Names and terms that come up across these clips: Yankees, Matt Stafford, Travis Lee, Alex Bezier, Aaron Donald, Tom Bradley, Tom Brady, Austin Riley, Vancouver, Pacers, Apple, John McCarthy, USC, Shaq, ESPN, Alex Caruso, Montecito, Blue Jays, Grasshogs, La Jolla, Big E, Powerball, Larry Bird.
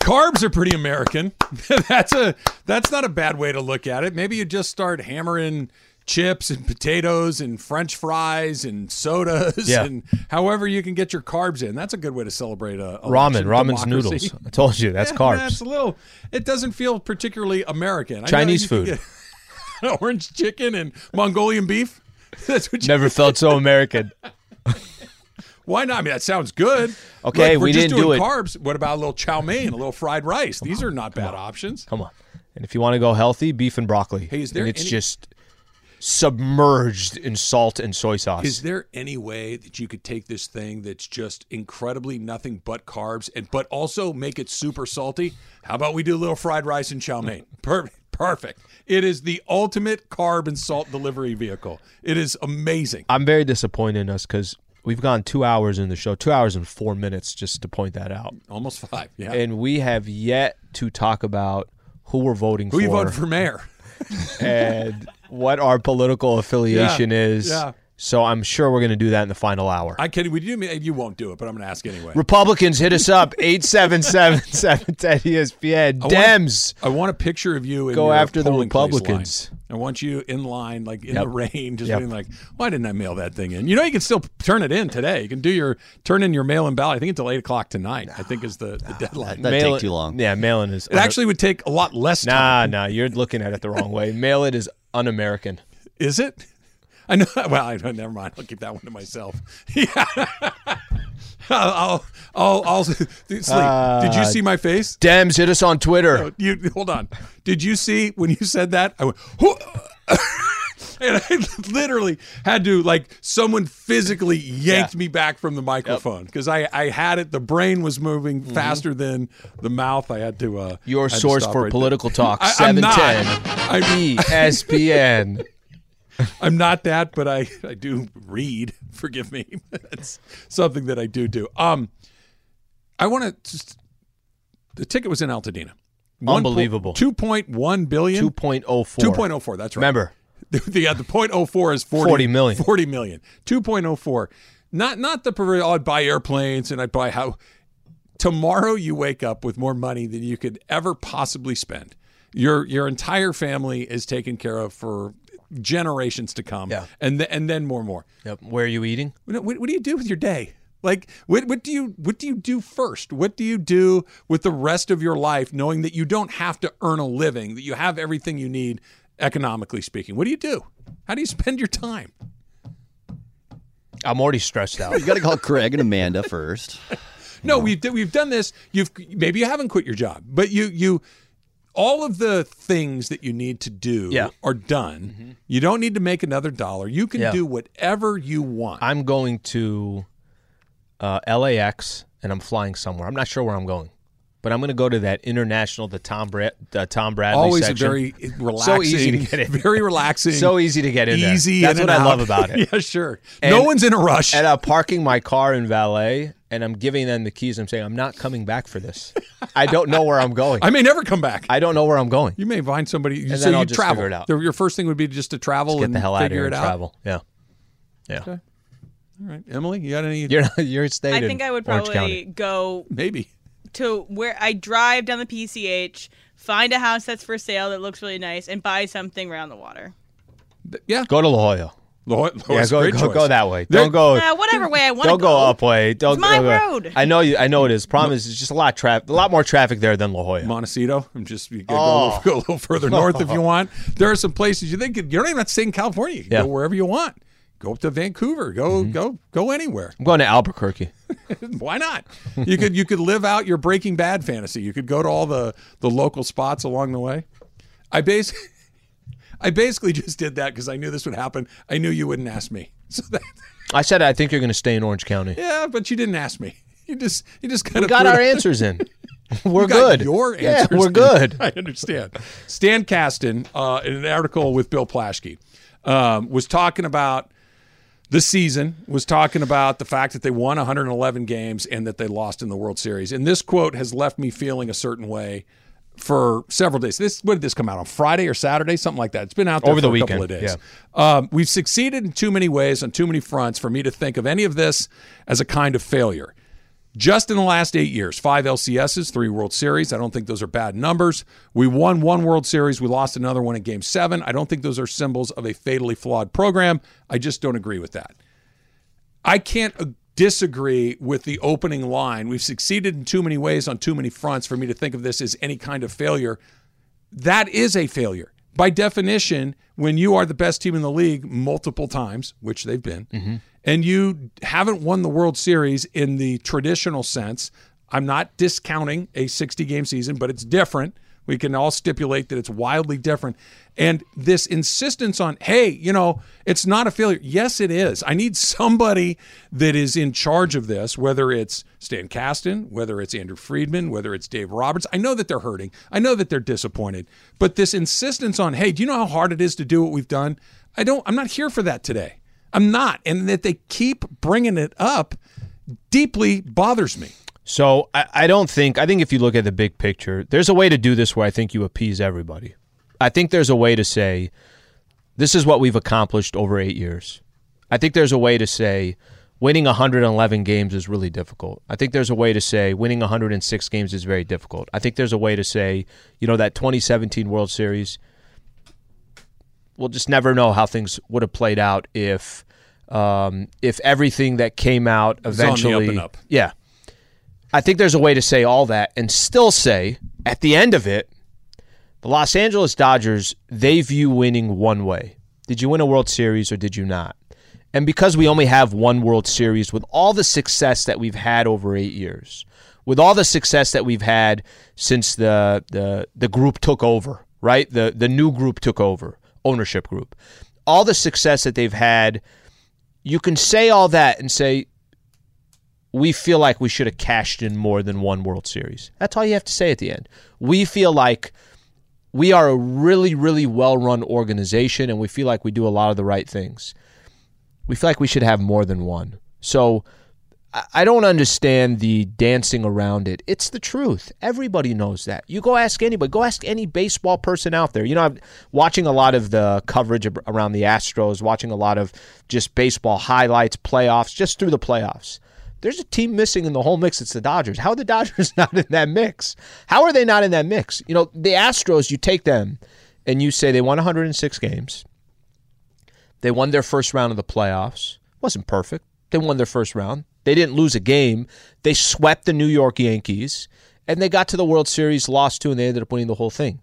Carbs are pretty American. That's not a bad way to look at it. Maybe you just start hammering chips and potatoes and French fries and sodas and however you can get your carbs in. That's a good way to celebrate a ramen. Ramen's noodles. I told you that's carbs. That's a little. It doesn't feel particularly American. Chinese food, orange chicken and Mongolian beef. That's what you never felt so American. Why not? I mean, that sounds good. Okay, we didn't do it. Carbs. What about a little chow mein, a little fried rice? These are not bad options. Come on. And if you want to go healthy, beef and broccoli. Hey, is there? And it's just submerged in salt and soy sauce. Is there any way that you could take this thing that's just incredibly nothing but carbs, but also make it super salty? How about we do a little fried rice and chow mein? Perfect. It is the ultimate carb and salt delivery vehicle. It is amazing. I'm very disappointed in us because we've gone 2 hours in the show, 2 hours and 4 minutes, just to point that out. Almost five, yeah. And we have yet to talk about who we're voting for. Who you voted for mayor. And what our political affiliation is. Yeah. So I'm sure we're going to do that in the final hour. I'm kidding. You won't do it, but I'm going to ask anyway. Republicans, hit us up, 877-710-ESPN. Dems. I want a picture of you in go after the Republicans. I want you in line, like in the rain, just being like, why didn't I mail that thing in? You know, you can still turn it in today. You can turn in your mail-in ballot. I think until 8 o'clock tonight, is the deadline. That'd take too long. Yeah, mail-in is. It actually would take a lot less time. Nah, you're looking at it the wrong way. Mail-in is un-American. Is it? I know. Well, never mind. I'll keep that one to myself. Yeah. I'll sleep. Did you see my face? Dems, hit us on Twitter. Hold on. Did you see when you said that? I went, whoa. And I literally had to, someone physically yanked me back from the microphone because I had it. The brain was moving faster than the mouth. I had to. Your source for political talk, 710 ESPN. I'm not that, but I do read. Forgive me. That's something that I do. I want to – the ticket was in Altadena. Unbelievable. 2.1 billion. 2.04. 2.04, that's right. Remember. The 0.04 is 40 million. 40 million. 2.04. Not the proverbial, I'd buy airplanes and I'd buy how – tomorrow you wake up with more money than you could ever possibly spend. Your entire family is taken care of for – generations to come, and then more and more. Yep. Where are you eating? What do you do with your day? Like, what do you do first? What do you do with the rest of your life, knowing that you don't have to earn a living, that you have everything you need, economically speaking? What do you do? How do you spend your time? I'm already stressed out. You got to call Craig and Amanda first. No, we've done this. Maybe you haven't quit your job, but you. All of the things that you need to do are done. Mm-hmm. You don't need to make another dollar. You can do whatever you want. I'm going to LAX, and I'm flying somewhere. I'm not sure where I'm going, but I'm going to go to that international, Tom Bradley section. Always very relaxing. So easy to get in. Very relaxing. So easy to get in there. Easy That's what I love about it. Yeah, sure. And no one's in a rush. And I'm parking my car in valet, and I'm giving them the keys. I'm saying, I'm not coming back for this. I don't know where I'm going. I may never come back. I don't know where I'm going. You may find somebody. And so then I'll just travel. Figure it out. Your first thing would be just to travel and figure it out. Get the hell out of here and travel. Yeah. Okay. All right. Emily, you got any? You're staying in Orange County. I think I would probably go. Maybe. To where I drive down the PCH, find a house that's for sale that looks really nice, and buy something around the water. Yeah. Go to La Jolla. Go that way. Don't go whatever way I want. Don't go up way. Don't go. It's my road. I know it is. Problem is, it's just a lot more traffic there than La Jolla. Montecito. Go a little further north if you want. There are some places you don't even have to stay in California. You can go wherever you want. Go up to Vancouver. Go anywhere. I'm going to Albuquerque. Why not? You could live out your Breaking Bad fantasy. You could go to all the local spots along the way. I basically just did that because I knew this would happen. I knew you wouldn't ask me. So I said, I think you're going to stay in Orange County. Yeah, but you didn't ask me. You just kind of got our answers in. We're good. Your answers. Yeah, we're good. I understand. Stan Kasten, in an article with Bill Plaschke, was talking about the season, was talking about the fact that they won 111 games and that they lost in the World Series. And this quote has left me feeling a certain way for several days. What did this come out on Friday or Saturday? Something like that. It's been out there over the weekend, couple of days. Yeah. We've succeeded in too many ways on too many fronts for me to think of any of this as a kind of failure. Just in the last 8 years, 5 LCSs, 3 World Series. I don't think those are bad numbers. We won 1 World Series. We lost another one in Game 7. I don't think those are symbols of a fatally flawed program. I just don't agree with that. I can't disagree with the opening line. We've succeeded in too many ways on too many fronts for me to think of this as any kind of failure. That is a failure. By definition, when you are the best team in the league multiple times, which they've been, and you haven't won the World Series in the traditional sense, I'm not discounting a 60-game season, but it's different. We can all stipulate that it's wildly different. And this insistence on, hey, you know, it's not a failure. Yes, it is. I need somebody that is in charge of this, whether it's Stan Kasten, whether it's Andrew Friedman, whether it's Dave Roberts. I know that they're hurting. I know that they're disappointed. But this insistence on, hey, do you know how hard it is to do what we've done? I'm not here for that today. I'm not. And that they keep bringing it up deeply bothers me. So I think if you look at the big picture, there's a way to do this where I think you appease everybody. I think there's a way to say, this is what we've accomplished over 8 years. I think there's a way to say, winning 111 games is really difficult. I think there's a way to say, winning 106 games is very difficult. I think there's a way to say, you know, that 2017 World Series, we'll just never know how things would have played out if everything that came out eventually. It's on the up and up. Yeah. I think there's a way to say all that and still say, at the end of it, the Los Angeles Dodgers, they view winning one way. Did you win a World Series or did you not? And because we only have 1 World Series, with all the success that we've had over 8 years, with all the success that we've had since the group took over, right? The new group took over, ownership group. All the success that they've had, you can say all that and say, we feel like we should have cashed in more than 1 World Series. That's all you have to say at the end. We feel like we are a really, really well-run organization, and we feel like we do a lot of the right things. We feel like we should have more than one. So I don't understand the dancing around it. It's the truth. Everybody knows that. You go ask anybody. Go ask any baseball person out there. You know, I'm watching a lot of the coverage around the Astros, watching a lot of just baseball highlights, playoffs, just through the playoffs. There's a team missing in the whole mix. It's the Dodgers. How are the Dodgers not in that mix? How are they not in that mix? You know, the Astros, you take them and you say they won 106 games. They won their first round of the playoffs. Wasn't perfect. They won their first round. They didn't lose a game. They swept the New York Yankees, and they got to the World Series, lost two, and they ended up winning the whole thing.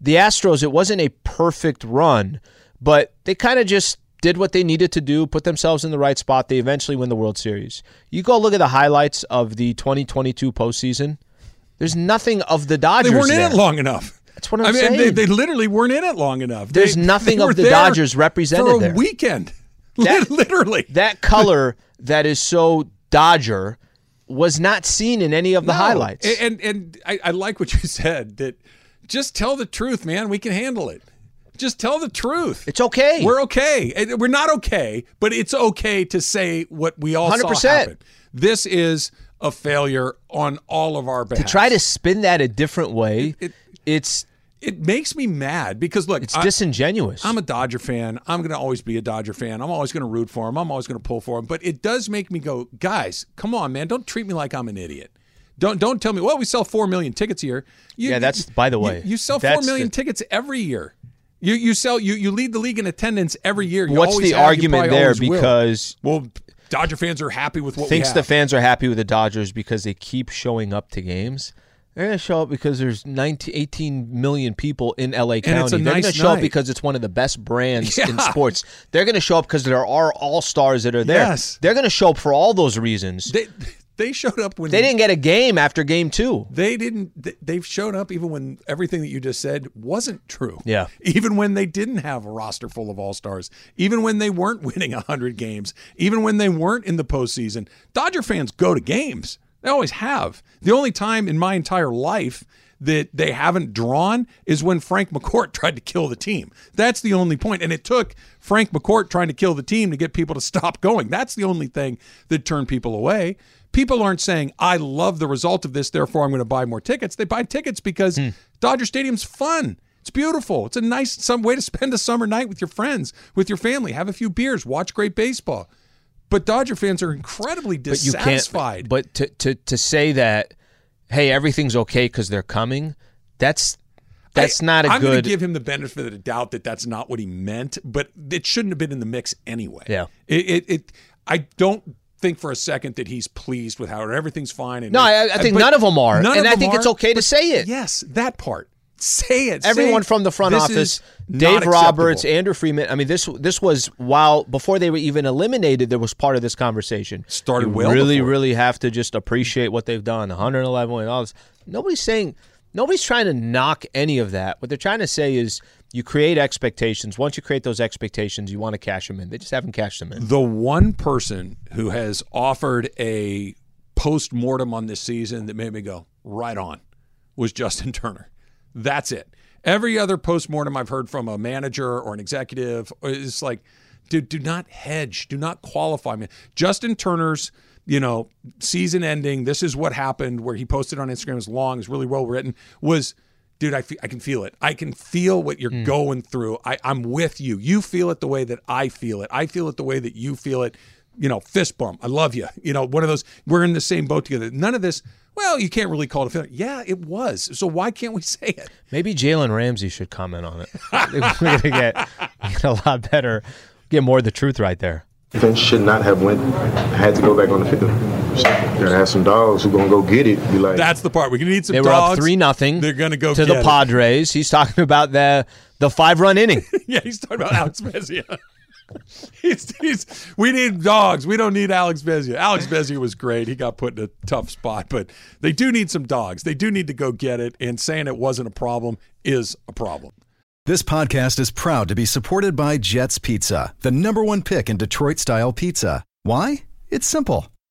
The Astros, it wasn't a perfect run, but they kind of just did what they needed to do, put themselves in the right spot. They eventually win the World Series. You go look at the highlights of the 2022 postseason. There's nothing of the Dodgers. They weren't there in it long enough. That's what I'm saying. They literally weren't in it long enough. There's nothing of the Dodgers represented there. For a weekend. Literally. That color that is so Dodger was not seen in any of the highlights. And I like what you said, that just tell the truth, man. We can handle it. Just tell the truth. It's okay. We're okay. We're not okay, but it's okay to say what we all 100%. Saw happen. This is a failure on all of our behalves. To try to spin that a different way, it makes me mad because, look, it's disingenuous. I'm a Dodger fan. I'm going to always be a Dodger fan. I'm always going to root for him. I'm always going to pull for him. But it does make me go, guys, come on, man. Don't treat me like I'm an idiot. Don't tell me, well, we sell 4 million tickets a year. That's, by the way. You sell 4 million tickets every year. You lead the league in attendance every year. What's the argument there? Because Dodger fans are happy with what we have. Thinks the fans are happy with the Dodgers because they keep showing up to games. They're going to show up because there's 18 million people in L.A. County. They're going to show up because it's one of the best brands in sports. They're going to show up because there are all-stars that are there. Yes. They're going to show up for all those reasons. They showed up when they didn't get a game after Game 2. They've shown up even when everything that you just said wasn't true. Yeah. Even when they didn't have a roster full of all-stars, even when they weren't winning 100 games, even when they weren't in the postseason, Dodger fans go to games. They always have. The only time in my entire life that they haven't drawn is when Frank McCourt tried to kill the team. That's the only point. And it took Frank McCourt trying to kill the team to get people to stop going. That's the only thing that turned people away. People aren't saying, I love the result of this, therefore I'm going to buy more tickets. They buy tickets because Dodger Stadium's fun. It's beautiful. It's a nice way to spend a summer night with your friends, with your family, have a few beers, watch great baseball. But Dodger fans are incredibly dissatisfied. But to say that, hey, everything's okay because they're coming, that's not a good... I'm going to give him the benefit of the doubt that that's not what he meant, but it shouldn't have been in the mix anyway. Yeah. I don't think for a second that he's pleased with how everything's fine. And no, I think none of them are. And I think it's okay to say it. Yes, that part. Say it. Everyone from the front office, Dave Roberts, Andrew Friedman. I mean, this was before they were even eliminated, there was part of this conversation. Started well before. You really, really have to just appreciate what they've done. 111 and all this. Nobody's trying to knock any of that. What they're trying to say is you create expectations. Once you create those expectations, you want to cash them in. They just haven't cashed them in. The one person who has offered a post-mortem on this season that made me go, right on, was Justin Turner. That's it. Every other postmortem I've heard from a manager or an executive is like, dude, do not hedge. Do not qualify me. Justin Turner's, season ending, this is what happened, where he posted on Instagram, is long, is really well written, was, dude, I can feel it. I can feel what you're going through. I'm with you. You feel it the way that I feel it. I feel it the way that you feel it. Fist bump. I love you. One of those, we're in the same boat together. None of this. Well, you can't really call it a failure. Yeah, it was. So why can't we say it? Maybe Jalen Ramsey should comment on it. We're going to get a lot better, get more of the truth right there. Defense should not have had to go back on the field. They're gonna have some dogs who gonna go get it. Be like, that's the part. We're gonna need some dogs. They were up 3-0. They're gonna go to the Padres. He's talking about the 5-run inning. Yeah, he's talking about Alex Bezier. We need dogs. We don't need Alex Bezier. Alex Bezier was great. He got put in a tough spot, but they do need some dogs. They do need to go get it, and saying it wasn't a problem is a problem. This podcast is proud to be supported by Jets Pizza, the #1 pick in Detroit-style pizza. Why? It's simple.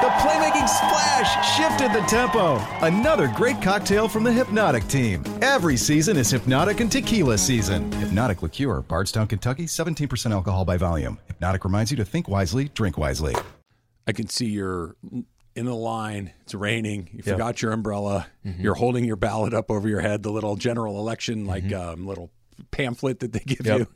The playmaking splash shifted the tempo. Another great cocktail from the Hypnotic team. Every season is Hypnotic and Tequila season. Hypnotic Liqueur, Bardstown, Kentucky, 17% alcohol by volume. Hypnotic reminds you to think wisely, drink wisely. I can see you're in the line. It's raining. You forgot your umbrella. Mm-hmm. You're holding your ballot up over your head, the little general election, little pamphlet that they give you.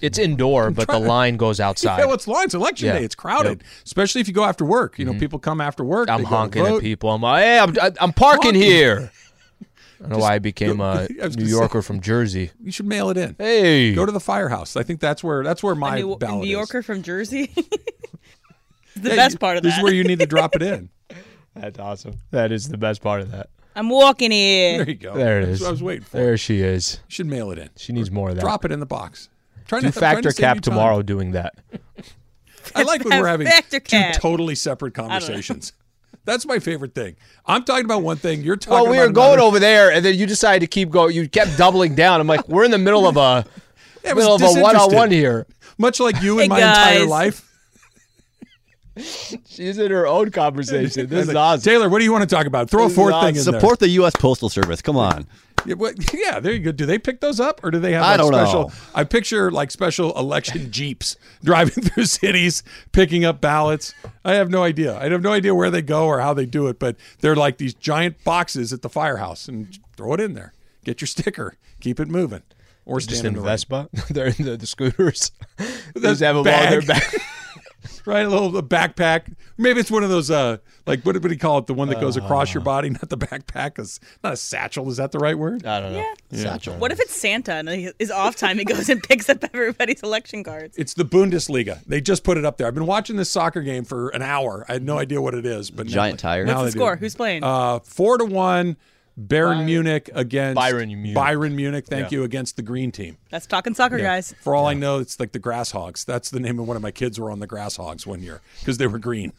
It's indoor, but the line goes outside. Yeah, well, it's long. It's election day. It's crowded, especially if you go after work. People come after work. I'm honking at people. I'm like, hey, I'm parking here. I don't know why I became a New Yorker from Jersey. You should mail it in. Hey. Go to the firehouse. I think that's where my ballot is. A New Yorker from Jersey? The best part of that. This is where you need to drop it in. That's awesome. That is the best part of that. I'm walking here. There you go. There it is. That's what I was waiting for. There she is. You should mail it in. She needs more of that. Drop it in the box. Factor Cap tomorrow doing that. I like when we're having two totally separate conversations. That's my favorite thing. I'm talking about one thing. You're talking about another. Well, we were going over there, and then you decided to keep going. You kept doubling down. I'm like, we're in the middle of a one-on-one here. Much like you in my entire life. She's in her own conversation. This is awesome. Taylor, what do you want to talk about? Throw a fourth thing in there. Support the U.S. Postal Service. Come on. Yeah, there you go. Do they pick those up, or do they have special? Know. I picture special election Jeeps driving through cities, picking up ballots. I have no idea. I have no idea where they go or how they do it, but they're like these giant boxes at the firehouse, and throw it in there. Get your sticker. Keep it moving. Or just in the Vespa. They're in the scooters. They just have them all in their back. Right, a backpack. Maybe it's one of those, like, what do you call it? The one that goes across your body, not the backpack. It's not a satchel. Is that the right word? I don't know. Yeah. Satchel. What if it's Santa and his off time? He goes and picks up everybody's election cards. It's the Bundesliga. They just put it up there. I've been watching this soccer game for an hour. I had no idea what it is. But Giant tire. What's the score? Who's playing? 4-1. Bayern Munich against Bayern Munich. Thank you against the green team. That's talking soccer, guys. For all I know, it's like the Grasshogs. That's the name of one of my kids were on the Grasshogs one year because they were green.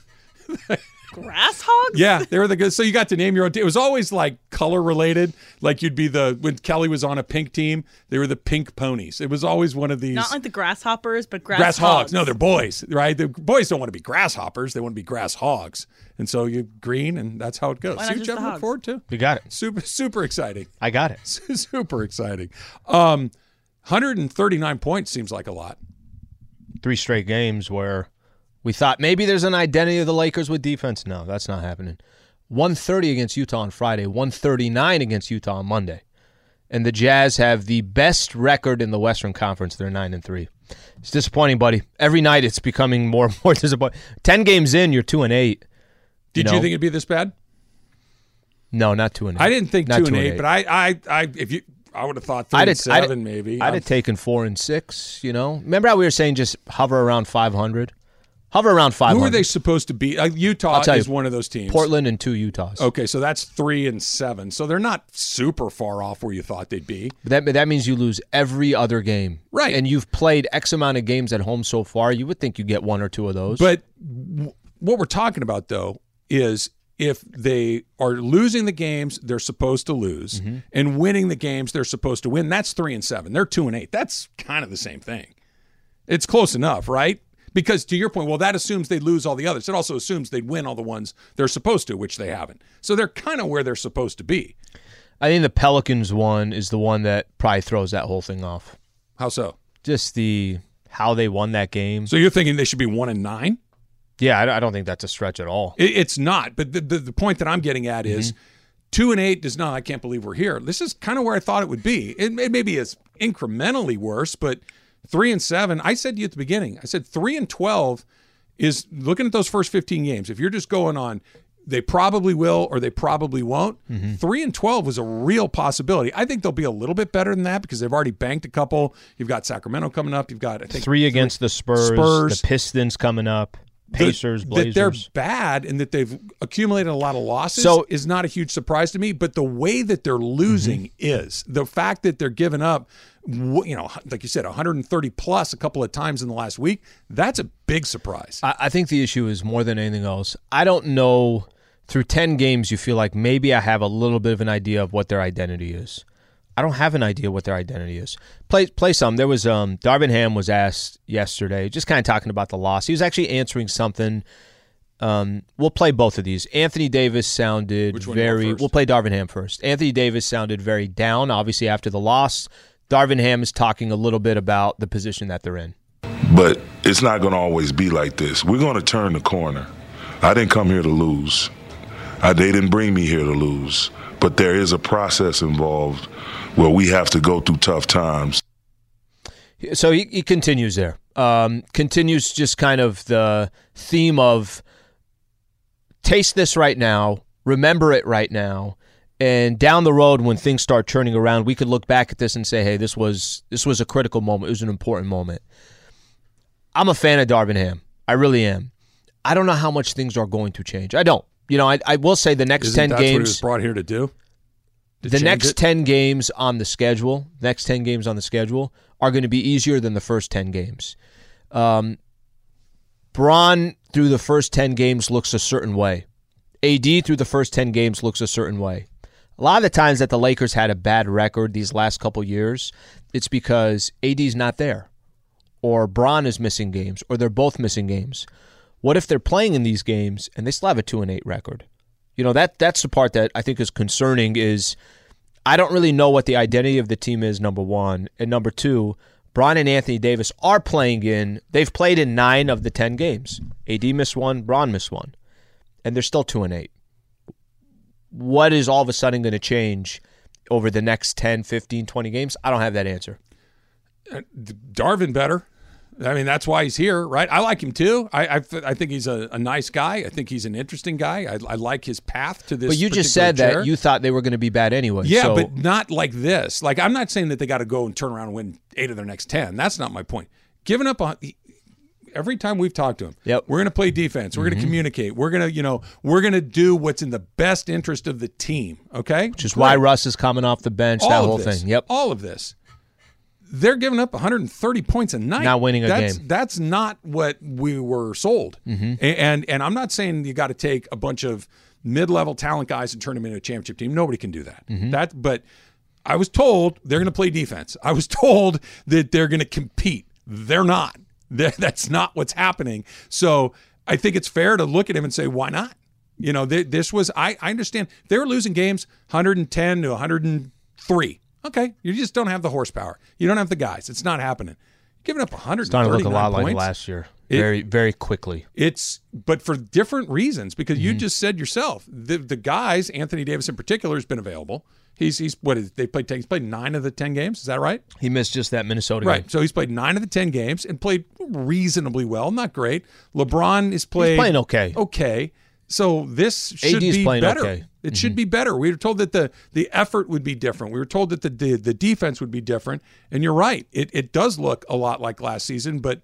Grasshogs? Yeah, they were the good. So you got to name your own team. It was always like color related. Like you'd be when Kelly was on a pink team, they were the Pink Ponies. It was always one of these. Not like the Grasshoppers, but Grasshogs. No, they're boys, right? The boys don't want to be Grasshoppers. They want to be Grasshogs. And so you're green, and that's how it goes. See what you have to look forward to? You got it. Super exciting. I got it. Super exciting. 139 points seems like a lot. 3 straight games where we thought maybe there's an identity of the Lakers with defense. No, that's not happening. 130 against Utah on Friday, 139 against Utah on Monday. And the Jazz have the best record in the Western Conference. They're 9-3. It's disappointing, buddy. Every night it's becoming more and more disappointing. 10 games in, you're 2-8. Did you think it'd be this bad? No, not 2-8. I didn't think 2-8, but I would have thought 3-7 maybe. I'd have taken 4-6, Remember how we were saying just hover around 500? Hover around 500. Who are they supposed to be? Utah is one of those teams. Portland and 2 Utahs. Okay, so that's 3-7. So they're not super far off where you thought they'd be. But that means you lose every other game. Right. And you've played X amount of games at home so far. You would think you get 1 or 2 of those. But what we're talking about, though, is if they are losing the games they're supposed to lose and winning the games they're supposed to win, that's 3-7. They're 2-8. That's kind of the same thing. It's close enough, right? Because to your point, that assumes they lose all the others. It also assumes they'd win all the ones they're supposed to, which they haven't. So they're kind of where they're supposed to be. I think the Pelicans one is the one that probably throws that whole thing off. How so? Just how they won that game. So you're thinking they should be 1-9? Yeah, I don't think that's a stretch at all. It's not. But the point that I'm getting at is 2-8 does not. I can't believe we're here. This is kind of where I thought it would be. It maybe is incrementally worse, but 3-7. I said to you at the beginning, I said 3-12 is looking at those first 15 games. If you're just going on, they probably will or they probably won't. 3-12 was a real possibility. I think they'll be a little bit better than that because they've already banked a couple. You've got Sacramento coming up. You've got three against the Spurs, the Pistons coming up. Pacers, Blazers. That they're bad and that they've accumulated a lot of losses is not a huge surprise to me, but the way that they're losing is. The fact that they're giving up, like you said, 130 plus a couple of times in the last week, that's a big surprise. I think the issue is more than anything else. I don't know, through 10 games you feel like maybe I have a little bit of an idea of what their identity is. I don't have an idea what their identity is. Play some. There was Darvin Ham was asked yesterday, just kind of talking about the loss. He was actually answering something. We'll play both of these. Anthony Davis sounded very – we'll play Darvin Ham first. Anthony Davis sounded very down, obviously, after the loss. Darvin Ham is talking a little bit about the position that they're in. But it's not going to always be like this. We're going to turn the corner. I didn't come here to lose. They didn't bring me here to lose. But there is a process involved where we have to go through tough times. So he continues there. Continues just kind of the theme of taste this right now, remember it right now, and down the road when things start turning around, we could look back at this and say, hey, this was a critical moment. It was an important moment. I'm a fan of Darvin Ham. I really am. I don't know how much things are going to change. I don't. I will say the next 10 games. That's what he was brought here to do? The next 10 games on the schedule, are going to be easier than the first 10 games. Bron, through the first 10 games, looks a certain way. AD, through the first 10 games, looks a certain way. A lot of the times that the Lakers had a bad record these last couple years, it's because AD's not there, or Bron is missing games, or they're both missing games. What if they're playing in these games and they still have a 2-8 record? That's the part that I think is concerning is I don't really know what the identity of the team is, number one. And number two, Bron and Anthony Davis are playing in. They've played in 9 of the 10 games. AD missed 1, Bron missed 1. And they're still 2-8. What is all of a sudden going to change over the next 10, 15, 20 games? I don't have that answer. Darvin better. I mean, that's why he's here, right? I like him too. I think he's a nice guy. I think he's an interesting guy. I like his path to this. But you just said that you thought they were going to be bad anyway. Yeah, so. But not like this. Like, I'm not saying that they got to go and turn around and win 8 of their next 10. That's not my point. Giving up on every time we've talked to him, yep. We're going to play defense. We're going to communicate. We're going to, we're going to do what's in the best interest of the team. Okay, which is why Russ is coming off the bench. All that whole thing. Yep, all of this. They're giving up 130 points a night. Not winning a game. That's not what we were sold. Mm-hmm. And I'm not saying you got to take a bunch of mid-level talent guys and turn them into a championship team. Nobody can do that. Mm-hmm. But I was told they're going to play defense. I was told that they're going to compete. They're not. That's not what's happening. So I think it's fair to look at him and say, why not? This was – I understand. They were losing games 110 to 103. Okay, you just don't have the horsepower. You don't have the guys. It's not happening. Giving up 139 points. It's starting to look a lot like last year, very quickly. But for different reasons, because you just said yourself, the guys, Anthony Davis in particular, has been available. He's played 9 of the 10 games. Is that right? He missed just that Minnesota game. Right, so he's played 9 of the 10 games and played reasonably well, not great. LeBron is playing okay. Okay. So this should be better. Okay. It should be better. We were told that the effort would be different. We were told that the defense would be different. And you're right. It does look a lot like last season, but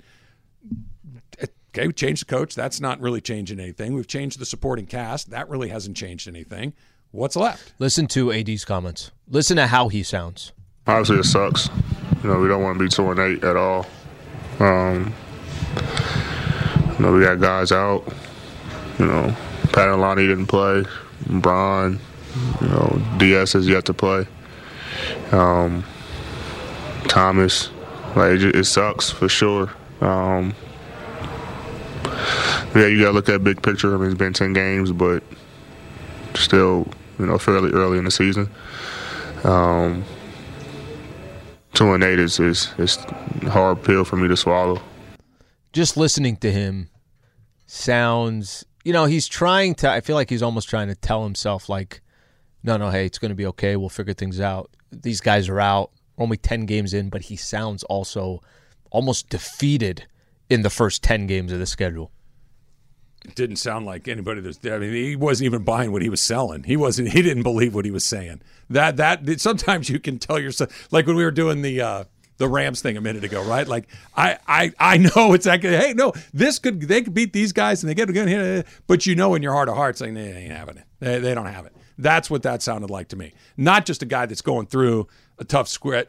okay, we changed the coach. That's not really changing anything. We've changed the supporting cast. That really hasn't changed anything. What's left? Listen to AD's comments. Listen to how he sounds. Obviously, it sucks. We don't want to be 2-8 at all. We got guys out. Pat and Lonnie didn't play. Braun, DS has yet to play. Thomas, it sucks for sure. You gotta look at big picture. I mean, it's been 10 games, but still, fairly early in the season. 2-8 is a hard pill for me to swallow. Just listening to him sounds. He's trying to – I feel like he's almost trying to tell himself, hey, it's going to be okay. We'll figure things out. These guys are out. We're only 10 games in, but he sounds also almost defeated in the first 10 games of the schedule. It didn't sound like anybody that's – he wasn't even buying what he was selling. He didn't believe what he was saying. That sometimes you can tell yourself – like when we were doing the Rams thing a minute ago, right? I know it's like, hey, no, they could beat these guys and they get a good hit, but in your heart of hearts, like, they ain't having it. They don't have it. That's what that sounded like to me. Not just a guy that's going through a tough stretch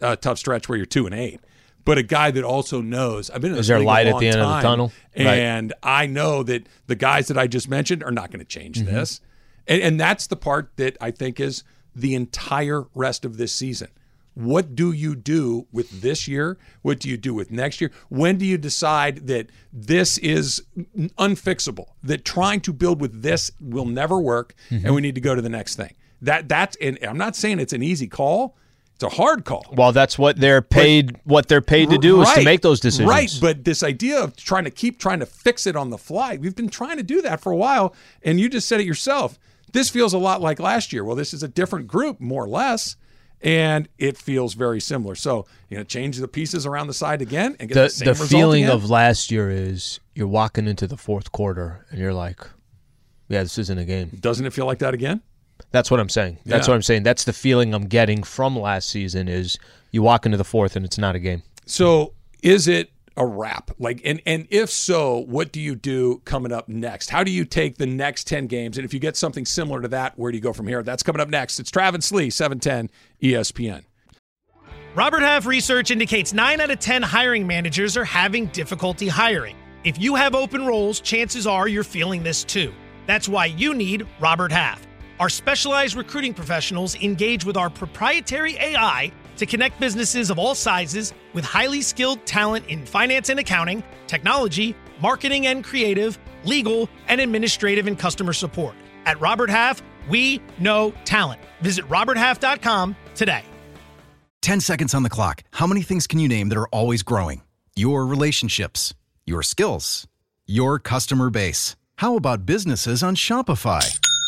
where you're 2-8, but a guy that also knows I've been in this league a long time. Is there light at the end of the tunnel? And right. I know that the guys that I just mentioned are not going to change this, and that's the part that I think is the entire rest of this season. What do you do with this year? What do you do with next year? When do you decide that this is unfixable, that trying to build with this will never work, and we need to go to the next thing? That's and I'm not saying it's an easy call. It's a hard call. Well, that's what they're paid to do, is to make those decisions. Right, but this idea of trying to fix it on the fly, we've been trying to do that for a while, and you just said it yourself. This feels a lot like last year. Well, this is a different group, more or less. And it feels very similar. So, change the pieces around the side again and get the same result. The feeling again of last year is you're walking into the fourth quarter and you're like, yeah, this isn't a game. Doesn't it feel like that again? That's what I'm saying. That's what I'm saying. That's the feeling I'm getting from last season is you walk into the fourth and it's not a game. So is it a wrap? And if so, what do you do coming up next? How do you take the next 10 games? And if you get something similar to that, where do you go from here? That's coming up next. It's Travis Lee, 710 ESPN. Robert Half research indicates 9 out of 10 hiring managers are having difficulty hiring. If you have open roles, chances are you're feeling this too. That's why you need Robert Half. Our specialized recruiting professionals engage with our proprietary AI to connect businesses of all sizes with highly skilled talent in finance and accounting, technology, marketing and creative, legal, and administrative and customer support. At Robert Half, we know talent. Visit roberthalf.com today. 10 seconds on the clock. How many things can you name that are always growing? Your relationships, your skills, your customer base. How about businesses on Shopify?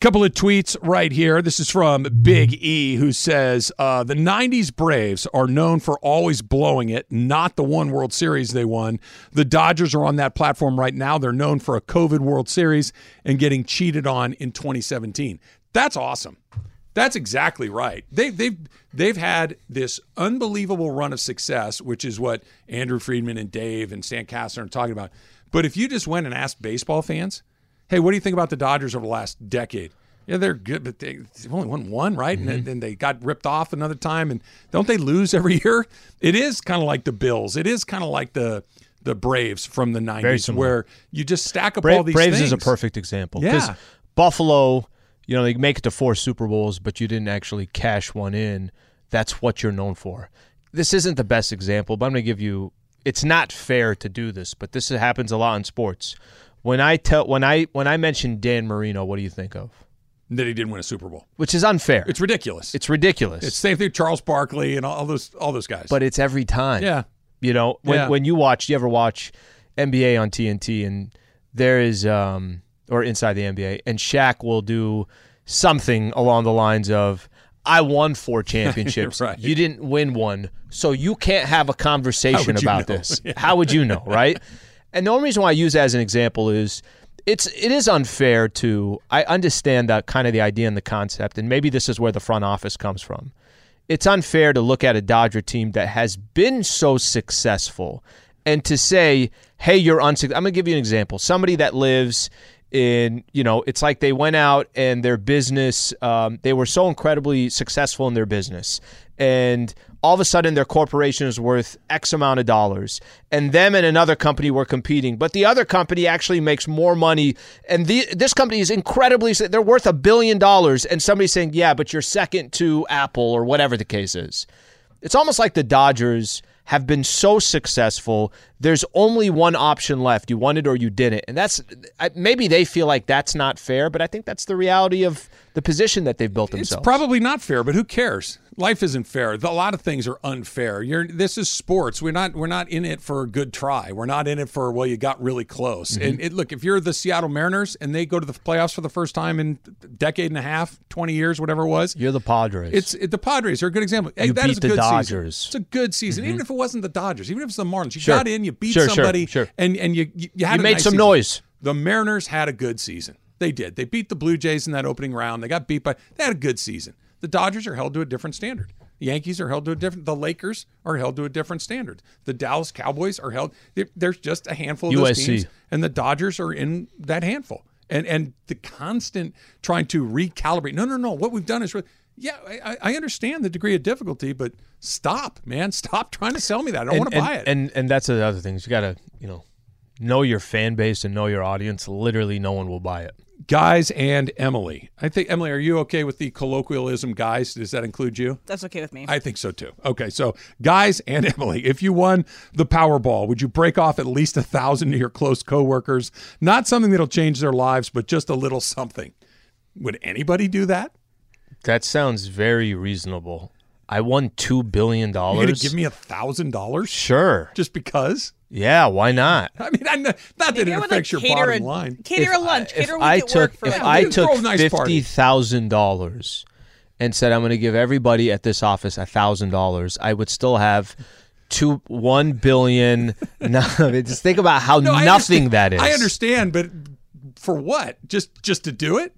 Couple of tweets right here. This is from Big E, who says, the 90s Braves are known for always blowing it, not the one World Series they won. The Dodgers are on that platform right now. They're known for a COVID World Series and getting cheated on in 2017. That's awesome. That's exactly right. They've had this unbelievable run of success, which is what Andrew Friedman and Dave and Stan Kasten are talking about. But if you just went and asked baseball fans, hey, what do you think about the Dodgers over the last decade? Yeah, they're good, but they've only won one, right? Mm-hmm. And then they got ripped off another time. And don't they lose every year? It is kind of like the Bills. It is kind of like the Braves from the 90s, where you just stack up all these Braves things. Braves is a perfect example. Because Buffalo, you know, they make it to 4 Super Bowls, but you didn't actually cash one in. That's what you're known for. This isn't the best example, but I'm going to give you – it's not fair to do this, but this happens a lot in sports. When I mention Dan Marino, what do you think of? That he didn't win a Super Bowl, which is unfair. It's ridiculous. It's same thing with Charles Barkley and all those guys. But it's every time. Yeah, you know when you watch, you ever watch NBA on TNT, and there is or Inside the NBA, and Shaq will do something along the lines of, I won 4 championships. Right. You didn't win one, so you can't have a conversation about this. Yeah. How would you know? Right. And the only reason why I use that as an example is it is unfair to – I understand that kind of the idea and the concept, and maybe this is where the front office comes from. It's unfair to look at a Dodger team that has been so successful and to say, hey, you're unsuccessful. I'm going to give you an example. Somebody that lives in – you know, it's like they went out and their business they were so incredibly successful in their business, and – all of a sudden, their corporation is worth X amount of dollars, and them and another company were competing. But the other company actually makes more money, and this company is incredibly – they're worth $1 billion, and somebody's saying, yeah, but you're second to Apple or whatever the case is. It's almost like the Dodgers have been so successful, there's only one option left. You won it or you didn't. And that's maybe they feel like that's not fair, but I think that's the reality of the position that they've built themselves. It's probably not fair, but who cares? Life isn't fair. A lot of things are unfair. This is sports. We're not in it for a good try. We're not in it for, well, you got really close. Mm-hmm. And look, if you're the Seattle Mariners and they go to the playoffs for the first time in a decade and a half, 20 years, whatever it was. You're the Padres. The Padres are a good example. Hey, that is a good Dodgers. Season. It's a good season. Mm-hmm. Even if it wasn't the Dodgers, even if it's the Marlins, you got in, you beat somebody, and you had a nice season. Noise. The Mariners had a good season. They did. They beat the Blue Jays in that opening round. They got beat by – they had a good season. The Dodgers are held to a different standard. The Yankees are held to a different – the Lakers are held to a different standard. The Dallas Cowboys are held – there's just a handful of those teams. And the Dodgers are in that handful. And the constant trying to recalibrate. No. What we've done is I understand the degree of difficulty, but stop, man. Stop trying to sell me that. I don't want to buy it. And that's the other thing. You got to, know your fan base and know your audience. Literally no one will buy it. Guys and Emily. I think, Emily, are you okay with the colloquialism guys? Does that include you? That's okay with me. I think so, too. Okay, so guys and Emily, if you won the Powerball, would you break off at least 1,000 to your close coworkers? Not something that'll change their lives, but just a little something. Would anybody do that? That sounds very reasonable. I won $2 billion. You're going to give me $1,000? Sure. Just because? Yeah, why not? I mean, not that it affects your bottom line. Cater a lunch. Cater a week at work. If I took $50,000 and said, I'm going to give everybody at this office $1,000, I would still have $1 billion. Just think about how nothing that is. I understand, but for what? Just to do it?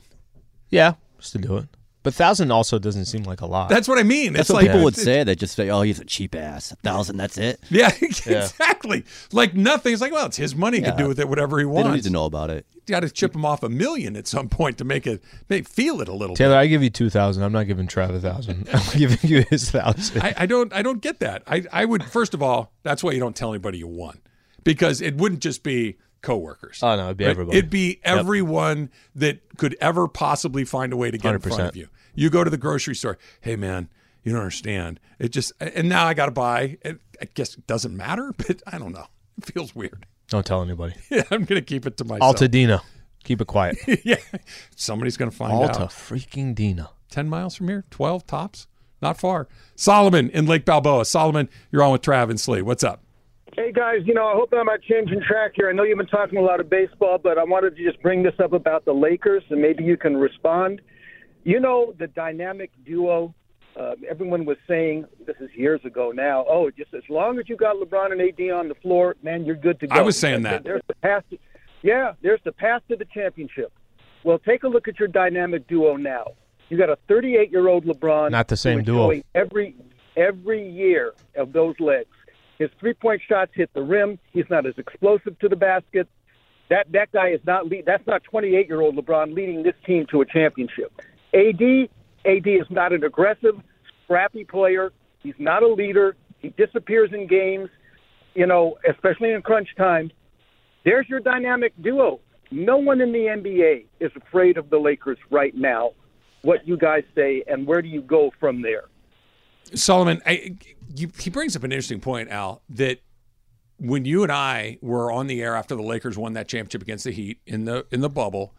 Yeah, just to do it. But 1,000 also doesn't seem like a lot. That's what I mean. That's what people would say. They just say, oh, he's a cheap ass. 1,000, that's it. Yeah, exactly. Like nothing. It's like, well, it's his money. He can do with it whatever he wants. They don't need to know about it. You got to chip him off $1 million at some point to make feel it a little Taylor, bit. Taylor, I give you 2,000. I'm not giving Trav 1,000. I'm giving you his 1,000. I don't get that. I would, first of all, that's why you don't tell anybody you won. Because it wouldn't just be coworkers. Oh, no, it'd be everybody. It'd be everyone that could ever possibly find a way to get in front of you. You go to the grocery store. Hey, man, You don't understand. It just, and now I got to buy. It, I guess it doesn't matter, but I don't know. It feels weird. Don't tell anybody. Yeah, I'm going to keep it to myself. Altadena. Keep it quiet. Yeah. Somebody's going to find out. Alta freaking Dina. 10 miles from here? 12 tops? Not far. Solomon in Lake Balboa. Solomon, you're on with Trav and Slee. What's up? Hey, guys. You know, I hope I'm not changing track here. I know you've been talking a lot of baseball, but I wanted to just bring this up about the Lakers, and maybe you can respond. You know, the dynamic duo, everyone was saying, this is years ago now, oh, just as long as you got LeBron and AD on the floor, man, you're good to go. I was saying that. There's the path to the championship. Well, take a look at your dynamic duo now. You got a 38-year-old LeBron. Not the same duo. Every year of those legs. His three-point shots hit the rim. He's not as explosive to the basket. That guy is not lead. That's not 28-year-old LeBron leading this team to a championship. AD is not an aggressive, scrappy player. He's not a leader. He disappears in games, you know, especially in crunch time. There's your dynamic duo. No one in the NBA is afraid of the Lakers right now. What you guys say, and where do you go from there? Solomon, he brings up an interesting point, Al, that when you and I were on the air after the Lakers won that championship against the Heat in the bubble,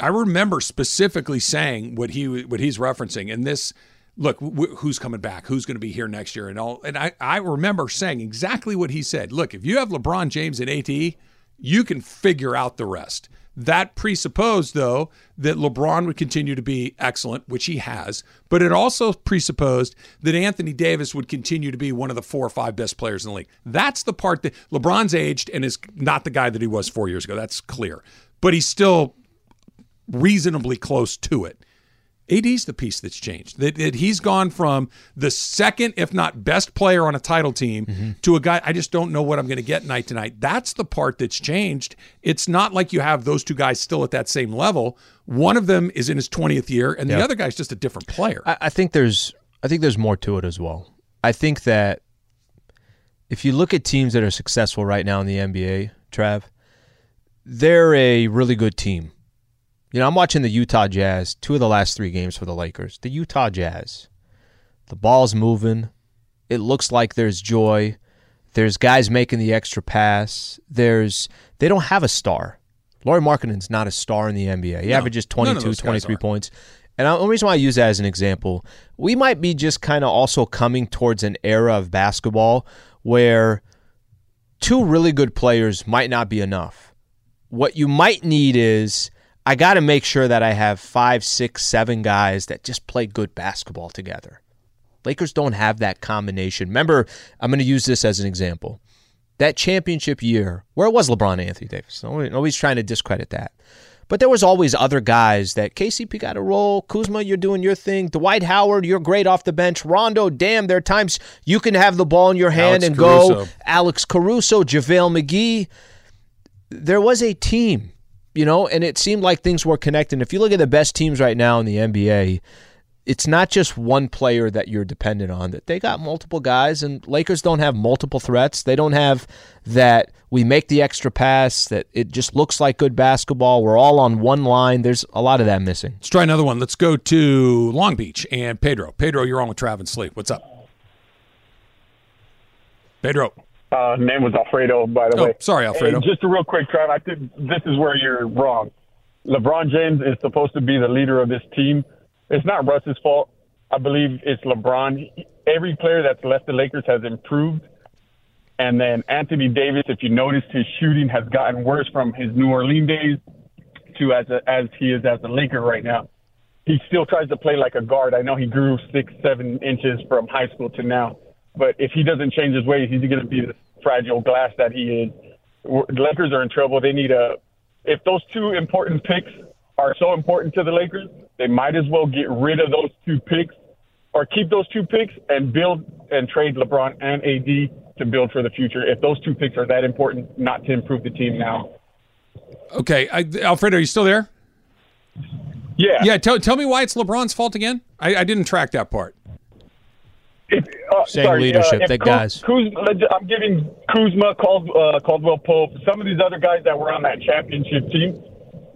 I remember specifically saying what he's referencing. And this, look, who's coming back? Who's going to be here next year? And all. And I remember saying exactly what he said. Look, if you have LeBron James and AD, you can figure out the rest. That presupposed, though, that LeBron would continue to be excellent, which he has, but it also presupposed that Anthony Davis would continue to be one of the 4 or 5 best players in the league. That's the part that LeBron's aged and is not the guy that he was 4 years ago. That's clear. But he's still reasonably close to it. AD's the piece that's changed. That he's gone from the second, if not best player on a title team to a guy, I just don't know what I'm going to get night to night. That's the part that's changed. It's not like you have those two guys still at that same level. One of them is in his 20th year, and the other guy's just a different player. I think there's more to it as well. I think that if you look at teams that are successful right now in the NBA, Trav, they're a really good team. You know, I'm watching the Utah Jazz, 2 of the last 3 games for the Lakers. The Utah Jazz. The ball's moving. It looks like there's joy. There's guys making the extra pass. They don't have a star. Lauri Markkinen's not a star in the NBA. He averages 22, 23 points. And the only reason why I use that as an example, we might be just kind of also coming towards an era of basketball where 2 really good players might not be enough. What you might need is, I got to make sure that I have 5, 6, 7 guys that just play good basketball together. Lakers don't have that combination. Remember, I'm going to use this as an example. That championship year, where it was LeBron and Anthony Davis. Nobody's trying to discredit that. But there was always other guys that KCP got a roll. Kuzma, you're doing your thing. Dwight Howard, you're great off the bench. Rondo, damn, there are times you can have the ball in your hand and go. Alex Caruso, JaVale McGee. There was a team. You know, and it seemed like things were connected. If you look at the best teams right now in the NBA, it's not just one player that you're dependent on. That they got multiple guys, and Lakers don't have multiple threats. They don't have that we make the extra pass, that it just looks like good basketball. We're all on one line. There's a lot of that missing. Let's try another one. Let's go to Long Beach and Pedro. Pedro, you're on with Trav and Slee. What's up? Pedro. Name was Alfredo, by the way. Sorry, Alfredo. Hey, just a real quick, Trav, I think this is where you're wrong. LeBron James is supposed to be the leader of this team. It's not Russ's fault. I believe it's LeBron. Every player that's left the Lakers has improved. And then Anthony Davis, if you notice, his shooting has gotten worse from his New Orleans days to as he is as a Laker right now. He still tries to play like a guard. I know he grew 6-7 inches from high school to now. But if he doesn't change his ways, he's going to be the fragile glass that he is. The Lakers are in trouble. They need if those 2 important picks are so important to the Lakers, they might as well get rid of those 2 picks or keep those 2 picks and build and trade LeBron and AD to build for the future. If those 2 picks are that important, not to improve the team now. Okay. Alfredo, are you still there? Yeah. Yeah. Tell me why it's LeBron's fault again. I didn't track that part. Same leadership, that guys. I'm giving Kuzma, Caldwell Pope, some of these other guys that were on that championship team.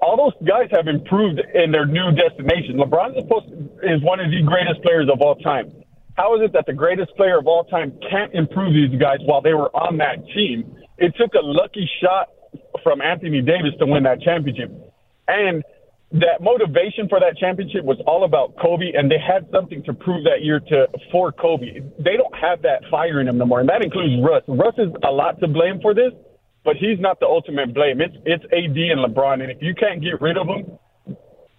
All those guys have improved in their new destination. LeBron is one of the greatest players of all time. How is it that the greatest player of all time can't improve these guys while they were on that team? It took a lucky shot from Anthony Davis to win that championship. And that motivation for that championship was all about Kobe, and they had something to prove that year for Kobe. They don't have that fire in them no more, and that includes Russ. Russ is a lot to blame for this, but he's not the ultimate blame. It's AD and LeBron, and if you can't get rid of them,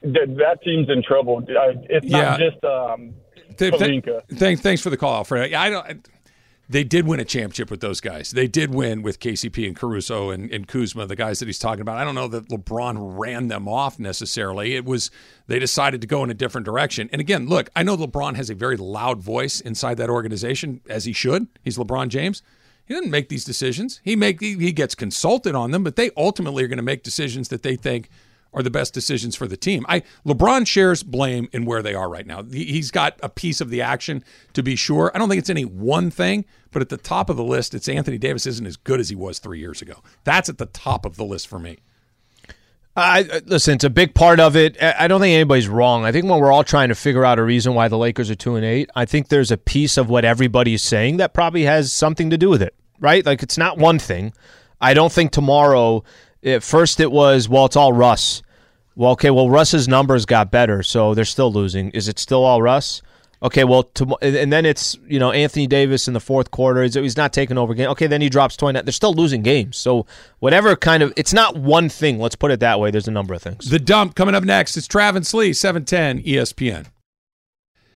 that team's in trouble. It's not just Pelinka. Thanks for the call, Alfredo. They did win a championship with those guys. They did win with KCP and Caruso and Kuzma, the guys that he's talking about. I don't know that LeBron ran them off necessarily. It was they decided to go in a different direction. And again, look, I know LeBron has a very loud voice inside that organization, as he should. He's LeBron James. He doesn't make these decisions. He gets consulted on them, but they ultimately are going to make decisions that they think are the best decisions for the team. LeBron shares blame in where they are right now. He's got a piece of the action, to be sure. I don't think it's any one thing, but at the top of the list, it's Anthony Davis isn't as good as he was 3 years ago. That's at the top of the list for me. Listen, it's a big part of it. I don't think anybody's wrong. I think when we're all trying to figure out a reason why the Lakers are 2-8, I think there's a piece of what everybody's saying that probably has something to do with it, right? Like, it's not one thing. I don't think tomorrow... At first it was, well, it's all Russ. Well, okay, well, Russ's numbers got better, so they're still losing. Is it still all Russ? Okay, well, and then it's, Anthony Davis in the fourth quarter. He's not taking over game. Okay, then he drops 29. They're still losing games. So whatever kind of – it's not one thing. Let's put it that way. There's a number of things. The Dump coming up next. It's Travis Lee, 710 ESPN.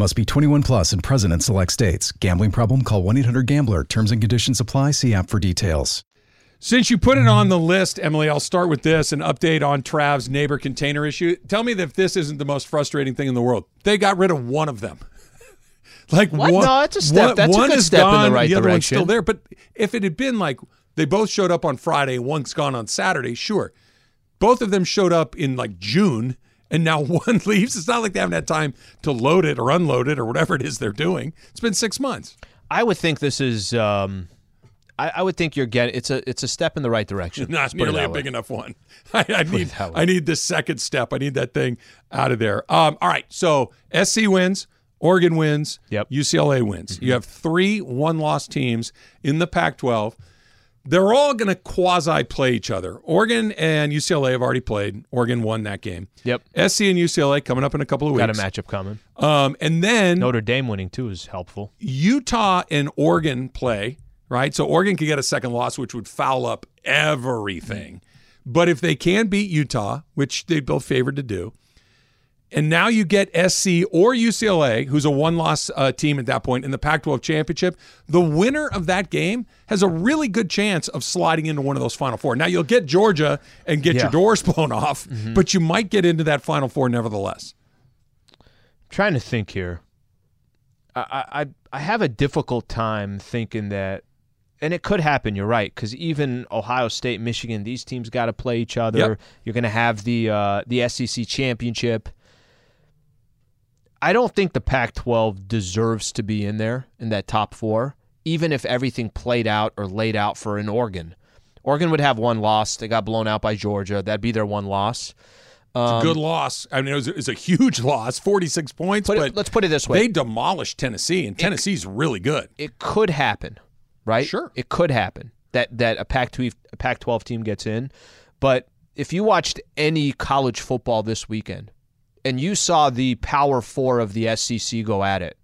Must be 21 plus and present in select states. Gambling problem? Call 1-800-GAMBLER. Terms and conditions apply. See app for details. Since you put it on the list, Emily, I'll start with this, an update on Trav's neighbor container issue. Tell me if this isn't the most frustrating thing in the world. They got rid of one of them. Like what? One, no, that's a step. That's one a good step gone, in the right direction. The other one's still there. But if it had been like they both showed up on Friday, one's gone on Saturday, sure. Both of them showed up in like June. And now one leaves. It's not like they haven't had time to load it or unload it or whatever it is they're doing. It's been 6 months. I would think this is. I would think you're getting. It's a step in the right direction. Not nearly a big enough one. I need the second step. I need that thing out of there. All right. So SC wins. Oregon wins. Yep. UCLA wins. Mm-hmm. You have 3 1-loss teams in the Pac-12. They're all going to quasi-play each other. Oregon and UCLA have already played. Oregon won that game. Yep. SC and UCLA coming up in a couple of weeks. Got a matchup coming. And then... Notre Dame winning, too, is helpful. Utah and Oregon play, right? So Oregon could get a second loss, which would foul up everything. But if they can beat Utah, which they both favored to do, and now you get SC or UCLA, who's a one-loss team at that point in the Pac-12 championship, the winner of that game has a really good chance of sliding into one of those Final Four. Now, you'll get Georgia and get your doors blown off, but you might get into that Final Four nevertheless. I'm trying to think here. I have a difficult time thinking that, and it could happen, you're right, because even Ohio State, Michigan, these teams got to play each other. Yep. You're going to have the SEC championship. I don't think the Pac-12 deserves to be in there in that top four, even if everything played out or laid out for an Oregon. Oregon would have one loss. They got blown out by Georgia. That'd be their one loss. It's a good loss. I mean, it was a huge loss, 46 points. But let's put it this way. They demolished Tennessee, and Tennessee's really good. It could happen, right? Sure. It could happen that a Pac-12 team gets in. But if you watched any college football this weekend, and you saw the Power Four of the SEC go at it,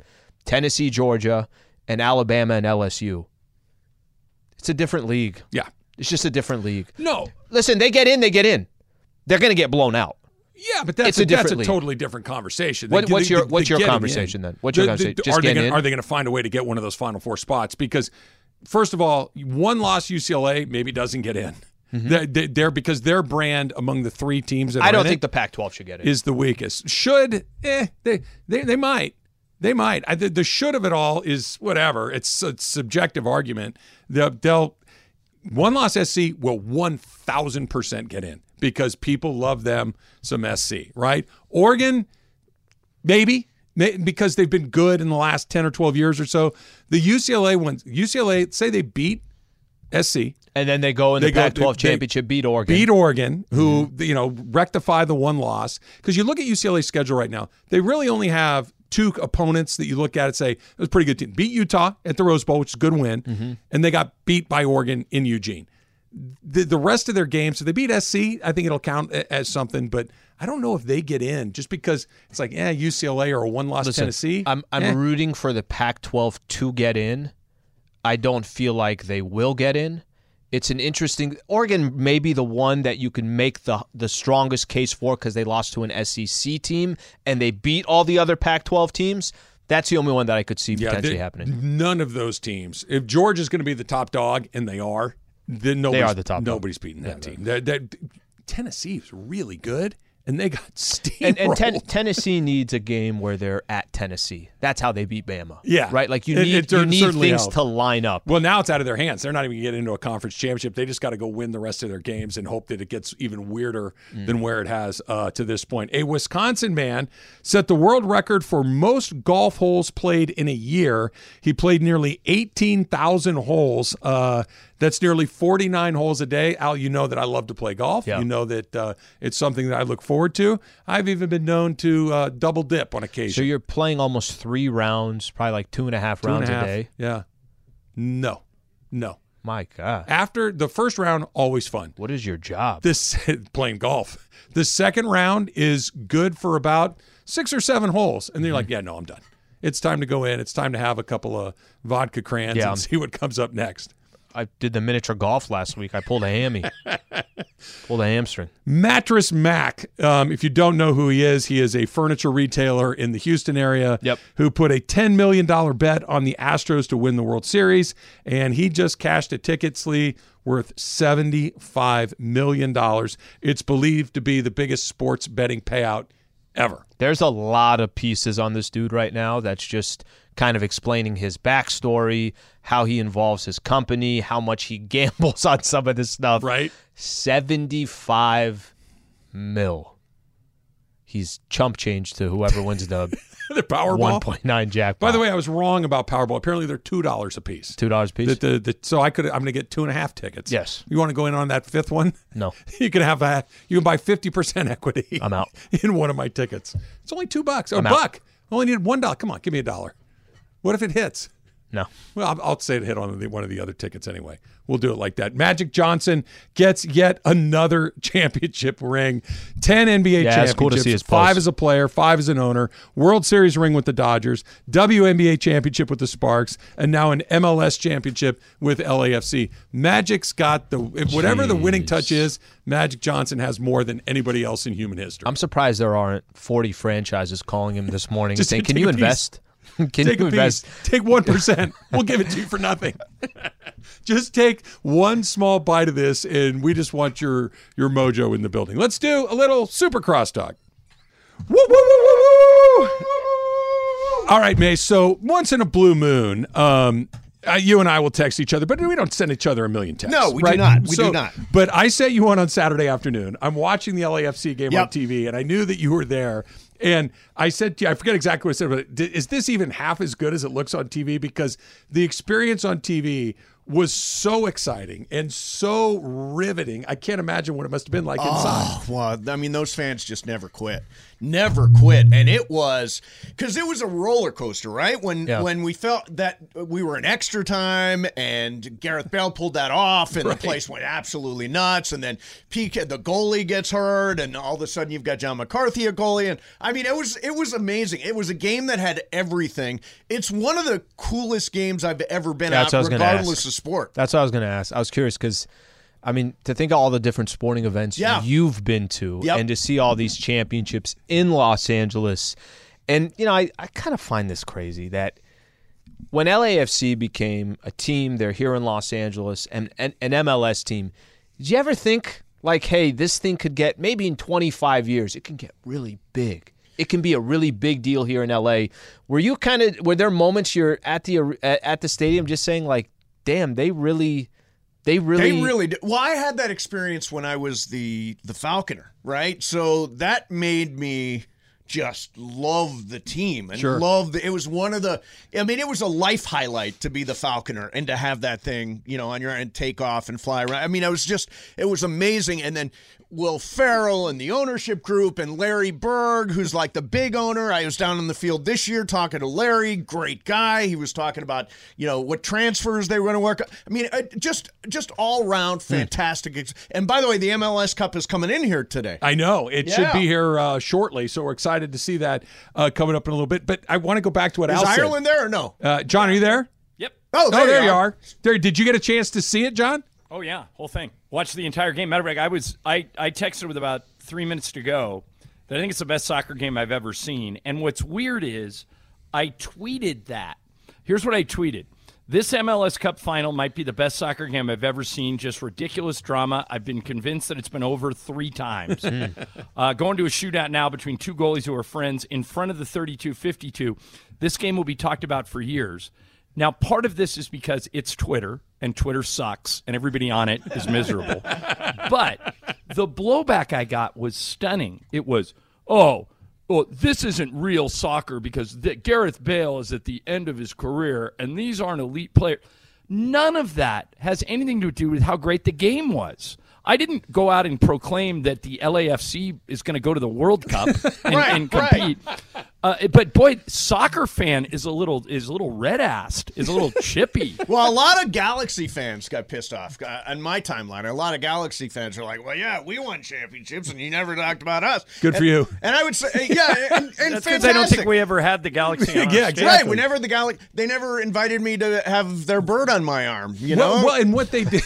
Tennessee, Georgia, and Alabama and LSU. It's a different league. Yeah. It's just a different league. No. Listen, they get in. They're going to get blown out. Yeah, but that's a totally different conversation. What's your conversation then? What's your conversation? Are they going to find a way to get one of those Final Four spots? Because, first of all, one loss UCLA maybe doesn't get in. Mm-hmm. They're because their brand among the three teams that I don't think the Pac-12 should get it. Is the weakest. Should they might. They might. The should of it all is whatever. It's a subjective argument. They'll one loss SC will 1,000% get in because people love them some SC, right? Oregon, maybe, because they've been good in the last 10 or 12 years or so. The UCLA ones, UCLA, say they beat SC. And then they go in the Pac-12 championship, beat Oregon. Beat Oregon, who, you know, rectify the one loss. Because you look at UCLA's schedule right now, they really only have two opponents that you look at and say, it was a pretty good team. Beat Utah at the Rose Bowl, which is a good win. Mm-hmm. And they got beat by Oregon in Eugene. The rest of their games, so they beat SC, I think it'll count as something, but I don't know if they get in just because it's like, UCLA or a one-loss Tennessee. I'm rooting for the Pac-12 to get in. I don't feel like they will get in. It's an interesting – Oregon may be the one that you can make the strongest case for because they lost to an SEC team and they beat all the other Pac-12 teams. That's the only one that I could see potentially happening. None of those teams. If Georgia's going to be the top dog, and they are, then nobody's beating that team. Tennessee is really good, and they got steamrolled. And Tennessee needs a game where they're at Tennessee. That's how they beat Bama. Yeah. Right? Like you need things to line up. Well, now it's out of their hands. They're not even going to get into a conference championship. They just got to go win the rest of their games and hope that it gets even weirder than where it has to this point. A Wisconsin man set the world record for most golf holes played in a year. He played nearly 18,000 holes. That's nearly 49 holes a day. Al, you know that I love to play golf. Yeah. You know that it's something that I look forward to. I've even been known to double dip on occasion. So you're playing almost 3 rounds, probably like 2.5 rounds a day? Yeah. No. My God. After the first round, always fun. What is your job? Playing golf. The second round is good for about 6 or 7 holes. And then you're like, yeah, no, I'm done. It's time to go in. It's time to have a couple of vodka crans and see what comes up next. I did the miniature golf last week. I pulled a hammy. Pulled a hamstring. Mattress Mac. If you don't know who he is a furniture retailer in the Houston area who put a $10 million bet on the Astros to win the World Series, and he just cashed a ticket sleeve worth $75 million. It's believed to be the biggest sports betting payout ever. There's a lot of pieces on this dude right now that's just kind of explaining his backstory, how he involves his company, how much he gambles on some of this stuff. Right. 75 mil. He's chump change to whoever wins the Powerball. 1.9 jackpot. By the way, I was wrong about Powerball. Apparently, they're $2 a piece. $2 a piece? So I'm going to get 2.5 tickets. Yes. You want to go in on that fifth one? No. You can buy 50% equity. I'm out. In one of my tickets. It's only $2. A buck. I only need $1. Come on, give me $1. What if it hits? No. Well, I'll say it hit on one of the other tickets anyway. We'll do it like that. Magic Johnson gets yet another championship ring. 10 NBA championships. It's cool to see his 5 as a player, 5 as an owner. World Series ring with the Dodgers. WNBA championship with the Sparks. And now an MLS championship with LAFC. Magic's got whatever the winning touch is, Magic Johnson has more than anybody else in human history. I'm surprised there aren't 40 franchises calling him this morning and saying, can you invest? Take a piece. Take 1%. We'll give it to you for nothing. Just take one small bite of this, and we just want your mojo in the building. Let's do a little super crosstalk. Woo, woo, woo, woo, woo. All right, May. So once in a blue moon, you and I will text each other, but we don't send each other a million texts. No, we do not. But I set you on Saturday afternoon. I'm watching the LAFC game on TV, and I knew that you were there. And I said to you, I forget exactly what I said, but is this even half as good as it looks on TV? Because the experience on TV was so exciting and so riveting. I can't imagine what it must have been like inside. Well, I mean, those fans just never quit. Never quit. And it was because it was a roller coaster, right? When we felt that we were in extra time and Gareth Bale pulled that off and the place went absolutely nuts. And then PK, the goalie, gets hurt, and all of a sudden you've got John McCarthy, a goalie. And I mean, it was amazing. It was a game that had everything. It's one of the coolest games I've ever been at, regardless of sport. That's what I was going to ask. I was curious because, I mean, to think of all the different sporting events you've been to and to see all these championships in Los Angeles. And, you know, I kind of find this crazy that when LAFC became a team, they're here in Los Angeles, and an MLS team, did you ever think, like, hey, this thing could get, maybe in 25 years, it can get really big. it can be a really big deal here in LA. Were there moments you're at the stadium just saying like, damn, they really did. Well, I had that experience when I was the Falconer, right? So that made me just love the team and it was one of the, I mean, it was a life highlight to be the Falconer and to have that thing, you know, on your end take off and fly around. I mean, it was amazing. And then Will Ferrell and the ownership group and Larry Bird, who's like the big owner. I was down on the field this year talking to Larry, great guy. He was talking about, you know, what transfers they were going to work on. I mean, just all round fantastic. And by the way, the MLS Cup is coming in here today. I know. It should be here shortly, so we're excited to see that coming up in a little bit. But I want to go back to what Al said. Is Ireland there or no? John, are you there? Yep. Oh, there you are. There. Did you get a chance to see it, John? Oh, yeah, whole thing. Watched the entire game. Matter of fact, I texted with about 3 minutes to go that I think it's the best soccer game I've ever seen. And what's weird is I tweeted that. Here's what I tweeted. This MLS Cup final might be the best soccer game I've ever seen. Just ridiculous drama. I've been convinced that it's been over 3 times. Going to a shootout now between two goalies who are friends in front of the 32-52. This game will be talked about for years. Now, part of this is because it's Twitter, and Twitter sucks, and everybody on it is miserable. But the blowback I got was stunning. It was, this isn't real soccer because Gareth Bale is at the end of his career, and these aren't elite players. None of that has anything to do with how great the game was. I didn't go out and proclaim that the LAFC is going to go to the World Cup and compete. Right. But boy, soccer fan is a little red-assed, is a little chippy. Well, a lot of Galaxy fans got pissed off on my timeline. A lot of Galaxy fans are like, "Well, yeah, we won championships, and you never talked about us." Good for you. And I would say, and that's fantastic. I don't think we ever had the Galaxy. On yeah, exactly. Right. Whenever the Galaxy, they never invited me to have their bird on my arm. You know. Well, and what they did.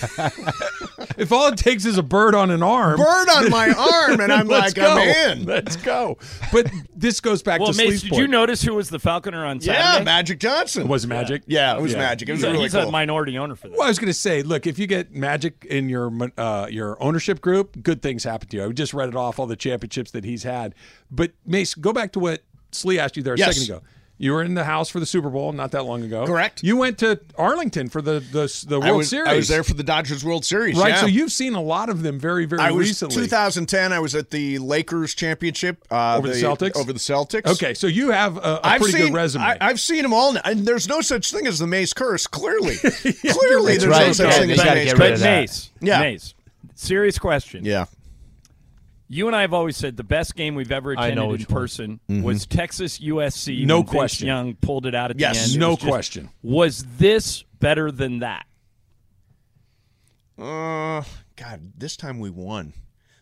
If all it takes is a bird on an arm. Bird on my arm, and I'm like, go. I'm in. Let's go. But this goes back to Mace, did you notice who was the Falconer on Saturday? Yeah, Magic Johnson. It was Magic. Yeah, it was Magic. It was really cool. He's a minority owner for this. Well, I was going to say, look, if you get Magic in your ownership group, good things happen to you. I just read it off, all the championships that he's had. But, Mace, go back to what Slee asked you there a second ago. You were in the house for the Super Bowl not that long ago. Correct. You went to Arlington for the World Series. I was there for the Dodgers World Series. Right, so you've seen a lot of them very, very recently. 2010, I was at the Lakers championship. Over the Celtics. Okay, so you have a pretty good resume. I've seen them all now. And there's no such thing as the Mace curse, clearly. There's no such thing as the Mace curse. Yeah. Mace, serious question. Yeah. You and I have always said the best game we've ever attended in person was Texas USC. No question. Vince Young pulled it out at the end. Yes, no question. Was this better than that? God, this time we won.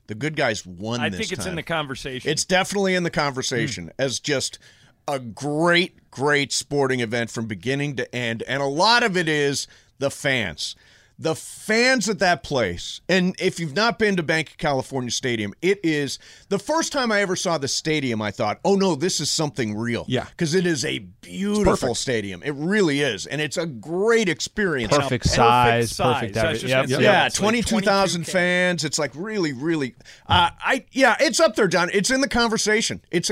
The good guys won this time. I think it's in the conversation. It's definitely in the conversation as just a great, great sporting event from beginning to end. And a lot of it is the fans. The fans at that place, and if you've not been to Banc of California Stadium, it is the first time I ever saw the stadium, I thought, oh, no, this is something real. Yeah. Because it is a beautiful stadium. It really is. And it's a great experience. Perfect size. Yeah, 22,000 fans. It's like really, really. It's up there, John. It's in the conversation. It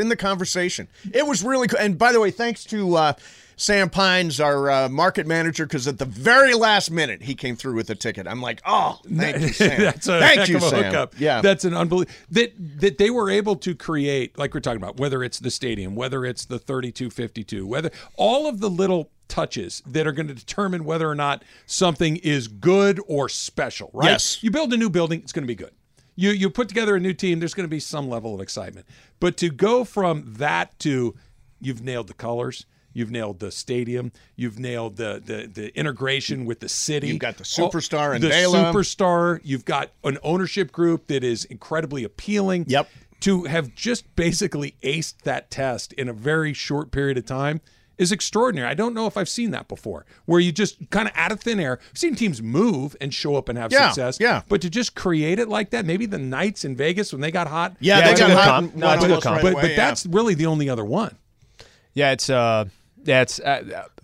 was really cool. And by the way, thanks to Sam Pines, our market manager, because at the very last minute he came through with a ticket. I'm like, oh, thank you, Sam. That's a heck of a hookup. Yeah, that's an unbelievable that they were able to create. Like we're talking about, whether it's the stadium, whether it's the 32-52, whether all of the little touches that are going to determine whether or not something is good or special. Right? Yes. You build a new building, it's going to be good. You put together a new team, there's going to be some level of excitement. But to go from that to you've nailed the colors. You've nailed the stadium. You've nailed the integration with the city. You've got the superstar and Bala. You've got an ownership group that is incredibly appealing. Yep. To have just basically aced that test in a very short period of time is extraordinary. I don't know if I've seen that before, where you just kind of out of thin air. I've seen teams move and show up and have success. Yeah. But to just create it like that, maybe the Knights in Vegas when they got hot. Yeah, they got hot. No, that's a good comp. But that's really the only other one. Yeah, it's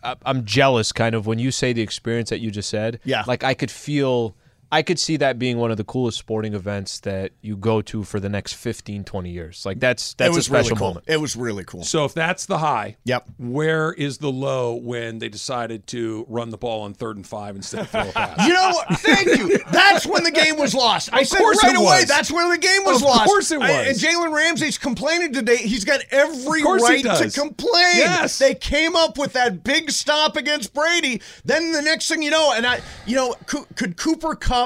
I'm jealous, kind of, when you say the experience that you just said. Yeah. Like, I could feel I could see that being one of the coolest sporting events that you go to for the next 15, 20 years. Like, that's a special moment. It was really cool. So if that's the high, where is the low when they decided to run the ball on 3rd and 5 instead of throw a pass? You know what? Thank you. That's when the game was lost. I said right away, that's when the game was lost. Of course it was. And Jalen Ramsey's complaining today. He's got every right to complain. Yes. They came up with that big stop against Brady. Then the next thing you know, and could Cooper Kupp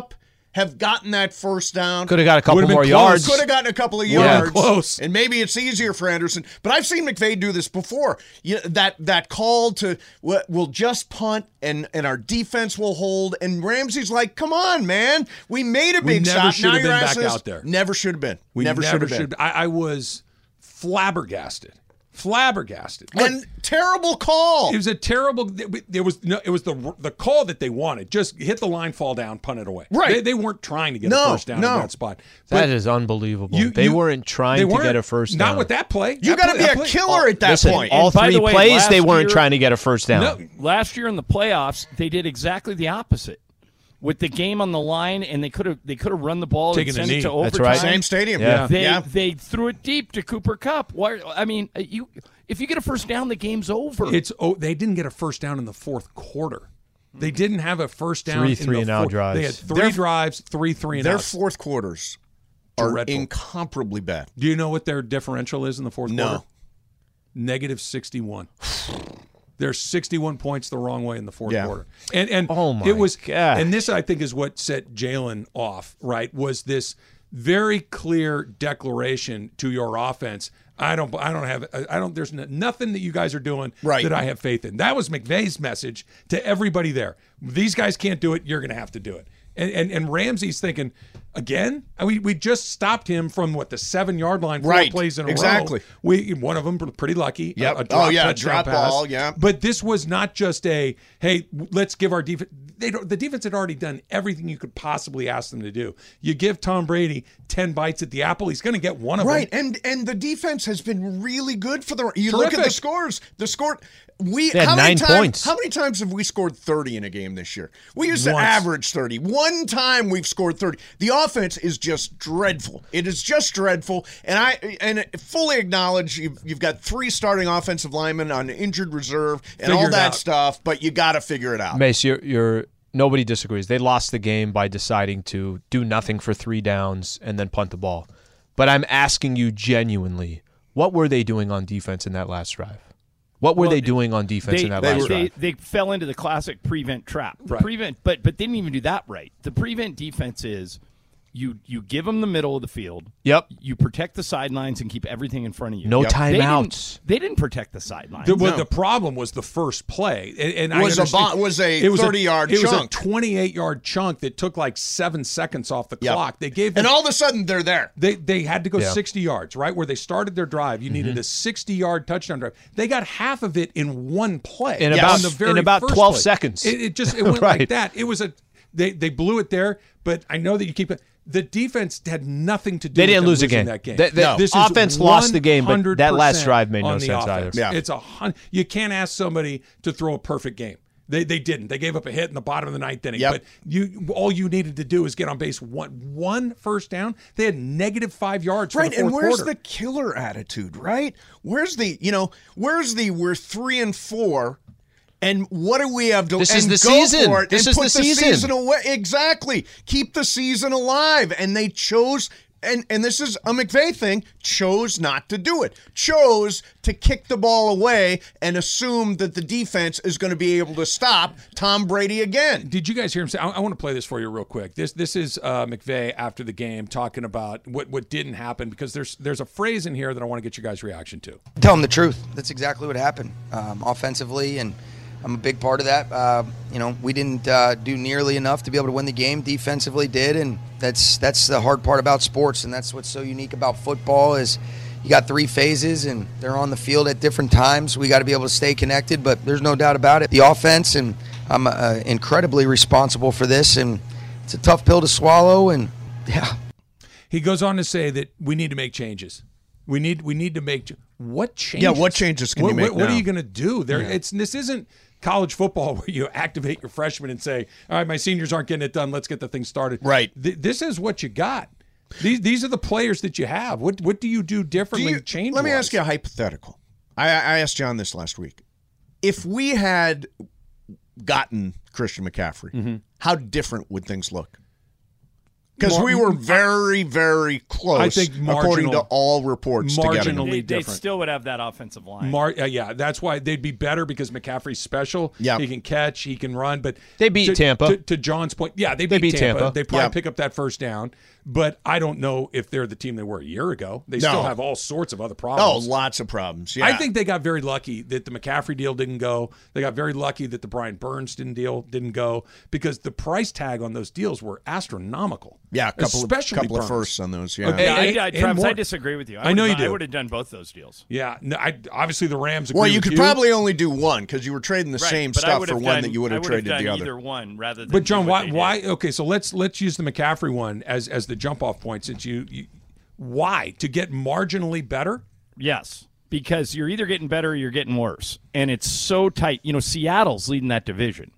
have gotten that first down? Could have got a couple more yards. Could have gotten a couple of yards. Close. And maybe it's easier for Anderson. But I've seen McVay do this before. That call to we'll just punt and our defense will hold. And Ramsey's like, come on, man. We made a big shot. Now you're asking us. Never should have been. We never should have been. I was flabbergasted. And terrible call. It was a terrible. It was the call that they wanted. Just hit the line, fall down, punt it away. Right. They weren't trying to get a first down in that spot. But that is unbelievable. They weren't trying to get a first down. Not with that play. You got to be a killer at that point. All three plays, they weren't trying to get a first down. No, last year in the playoffs, they did exactly the opposite. With the game on the line, and they could have run the ball and sent it to overtime. That's right. Same stadium. Yeah. They threw it deep to Cooper Kupp. Why? I mean, if you get a first down, the game's over. They didn't get a first down in the fourth quarter. They didn't have a first down. Three and out drives. They had three drives, 3 3-and-outs. Their fourth quarters are dreadful. Incomparably bad. Do you know what their differential is in the fourth quarter? -61. They're 61 points the wrong way in the fourth quarter, and it was gosh. And this I think is what set Jalen off. Right, was this very clear declaration to your offense? I don't. There's nothing that you guys are doing that I have faith in. That was McVay's message to everybody there. These guys can't do it. You're going to have to do it. And Ramsey's thinking, again? We just stopped him from, the 7-yard line, four plays in a row. One of them pretty lucky. Yep. A drop ball, yeah. But this was not just a, hey, let's give our defense. The defense had already done everything you could possibly ask them to do. You give Tom Brady 10 bites at the apple, he's going to get one of them. Right, and the defense has been really good for the – Look at the scores. The score – they had 9 points. How many times have we scored 30 in a game this year? We used to average 30. One time we've scored 30. The offense is just dreadful. It is just dreadful, and I fully acknowledge you've got 3 starting offensive linemen on injured reserve and all that stuff, but you got to figure it out. Mace, you're nobody disagrees. They lost the game by deciding to do nothing for 3 downs and then punt the ball. But I'm asking you genuinely, what were they doing on defense in that last drive? What were they doing on defense in that last drive? They fell into the classic prevent trap. Right. Prevent, but they didn't even do that right. The prevent defense is you give them the middle of the field. Yep. You protect the sidelines and keep everything in front of you. No timeouts. They didn't protect the sidelines. The problem was the first play. And it was a 30-yard chunk. It was a 28-yard chunk that took 7 seconds off the clock. They gave them, and all of a sudden they're there. They had to go 60 yards, right? Where they started their drive, you needed a 60-yard touchdown drive. They got half of it in one play. In about 12 seconds. It went like that. It was they blew it there, but I know that you keep it. The defense had nothing to do with them losing that game. The offense lost the game, but that last drive made no sense either. Yeah. You can't ask somebody to throw a perfect game. They didn't. They gave up a hit in the bottom of the 9th inning. Yep. But all you needed to do was get on base one first down. They had -5 yards. Right, and where's the killer attitude, right? Where's the, we're 3-4. And what do we have to do? This is the season. This is the season away. Exactly. Keep the season alive. And they chose, and this is a McVay thing, chose not to do it. Chose to kick the ball away and assume that the defense is going to be able to stop Tom Brady again. Did you guys hear him say, I want to play this for you real quick. This is McVay after the game talking about what didn't happen, because there's a phrase in here that I want to get your guys' reaction to. Tell them the truth. That's exactly what happened offensively, and I'm a big part of that. We didn't do nearly enough to be able to win the game. Defensively did, and that's the hard part about sports, and that's what's so unique about football is you got 3 phases, and they're on the field at different times. We got to be able to stay connected, but there's no doubt about it. The offense, and I'm incredibly responsible for this, and it's a tough pill to swallow, and yeah. He goes on to say that we need to make changes. We need to make – what changes? Yeah, what changes can you make now? What are you going to do? It's, this isn't – college football where you activate your freshmen and say, all right, my seniors aren't getting it done. Let's get the thing started. Right. This is what you got. These are the players that you have. What do you do differently? Let me ask you a hypothetical. I asked John this last week. If we had gotten Christian McCaffrey, mm-hmm. how different would things look? Because we were very, very close, I think, according to all reports. Marginally different. They still would have that offensive line. That's why they'd be better because McCaffrey's special. Yep. He can catch, he can run. But they beat Tampa. To John's point, yeah, they beat Tampa. They probably pick up that first down. But I don't know if they're the team they were a year ago. They still have all sorts of other problems. Oh, lots of problems, yeah. I think they got very lucky that the McCaffrey deal didn't go. They got very lucky that the Brian Burns didn't go because the price tag on those deals were astronomical. Yeah, a couple of firsts on those. Yeah, okay. Travis, I disagree with you. I know you do. I would have done both those deals. Yeah, no, obviously the Rams. Agree well, you with could you. Probably only do one because you were trading the same stuff for one that you would have traded the other. Either one rather than. But John, why? Okay, so let's use the McCaffrey one as the jump off point. Since you why to get marginally better? Yes, because you're either getting better or you're getting worse, and it's so tight. You know, Seattle's leading that division.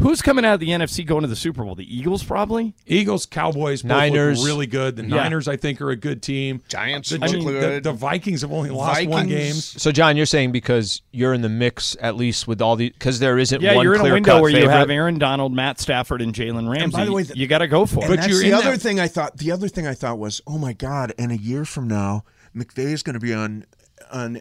Who's coming out of the NFC going to the Super Bowl? The Eagles, probably? Eagles, Cowboys, Niners. Both look really good. The Niners, I think, are a good team. Giants look good. The Vikings have only lost one game. So, John, you're saying because you're in the mix, at least with all the – because there isn't one clear-cut favorite. Yeah, you're in a window where you have Aaron Donald, Matt Stafford, and Jalen Ramsey. And by the way, you got to go for it. But that's the other thing I thought. The other thing I thought was, oh, my God, and a year from now, McVay is going to be on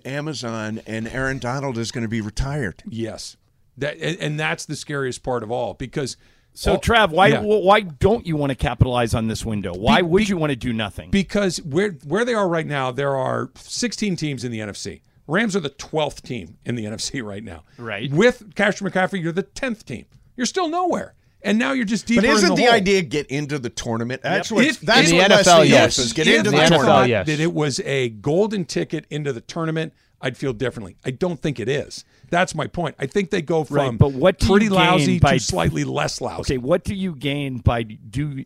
Amazon, and Aaron Donald is going to be retired. Yes. And that's the scariest part of all because Trav, why don't you want to capitalize on this window? Why would you want to do nothing? Because where they are right now, there are 16 teams in the NFC. Rams are the 12th team in the NFC right now. Right. With Christian McCaffrey, you're the 10th team. You're still nowhere. And now you're just deeper in the hole. But isn't the idea get into the tournament? That's what that's in the NFL, yes. Get into the tournament. Yes. That it was a golden ticket into the tournament, I'd feel differently. I don't think it is. That's my point. I think they go from pretty lousy to slightly less lousy. Okay, what do you gain by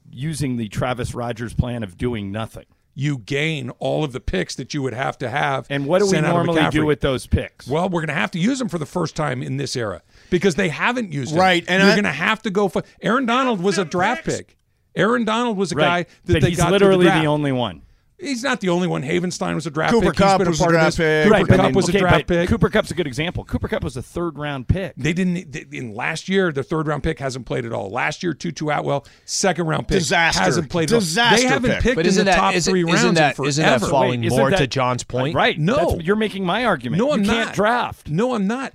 using the Travis Rogers plan of doing nothing? You gain all of the picks that you would have to have. And what do we normally do with those picks? Well, we're going to have to use them for the first time in this era because they haven't used them. Right. And you're going to have to go for – Aaron Donald was a draft pick. Aaron Donald was a guy that they got to the draft. He's literally the only one. He's not the only one. Havenstein was a draft pick. Cooper Kupp was a draft pick. Cooper Kupp was a draft pick. Cooper Kupp's a good example. Cooper Kupp was a third-round pick. In last year, the third-round pick hasn't played at all. Last year, Tutu Atwell, second-round pick, hasn't played at all. They haven't picked in the top three rounds in forever. Isn't that falling more to John's point? Right. No. You're making my argument. No, I'm not. You can't draft. No, I'm not.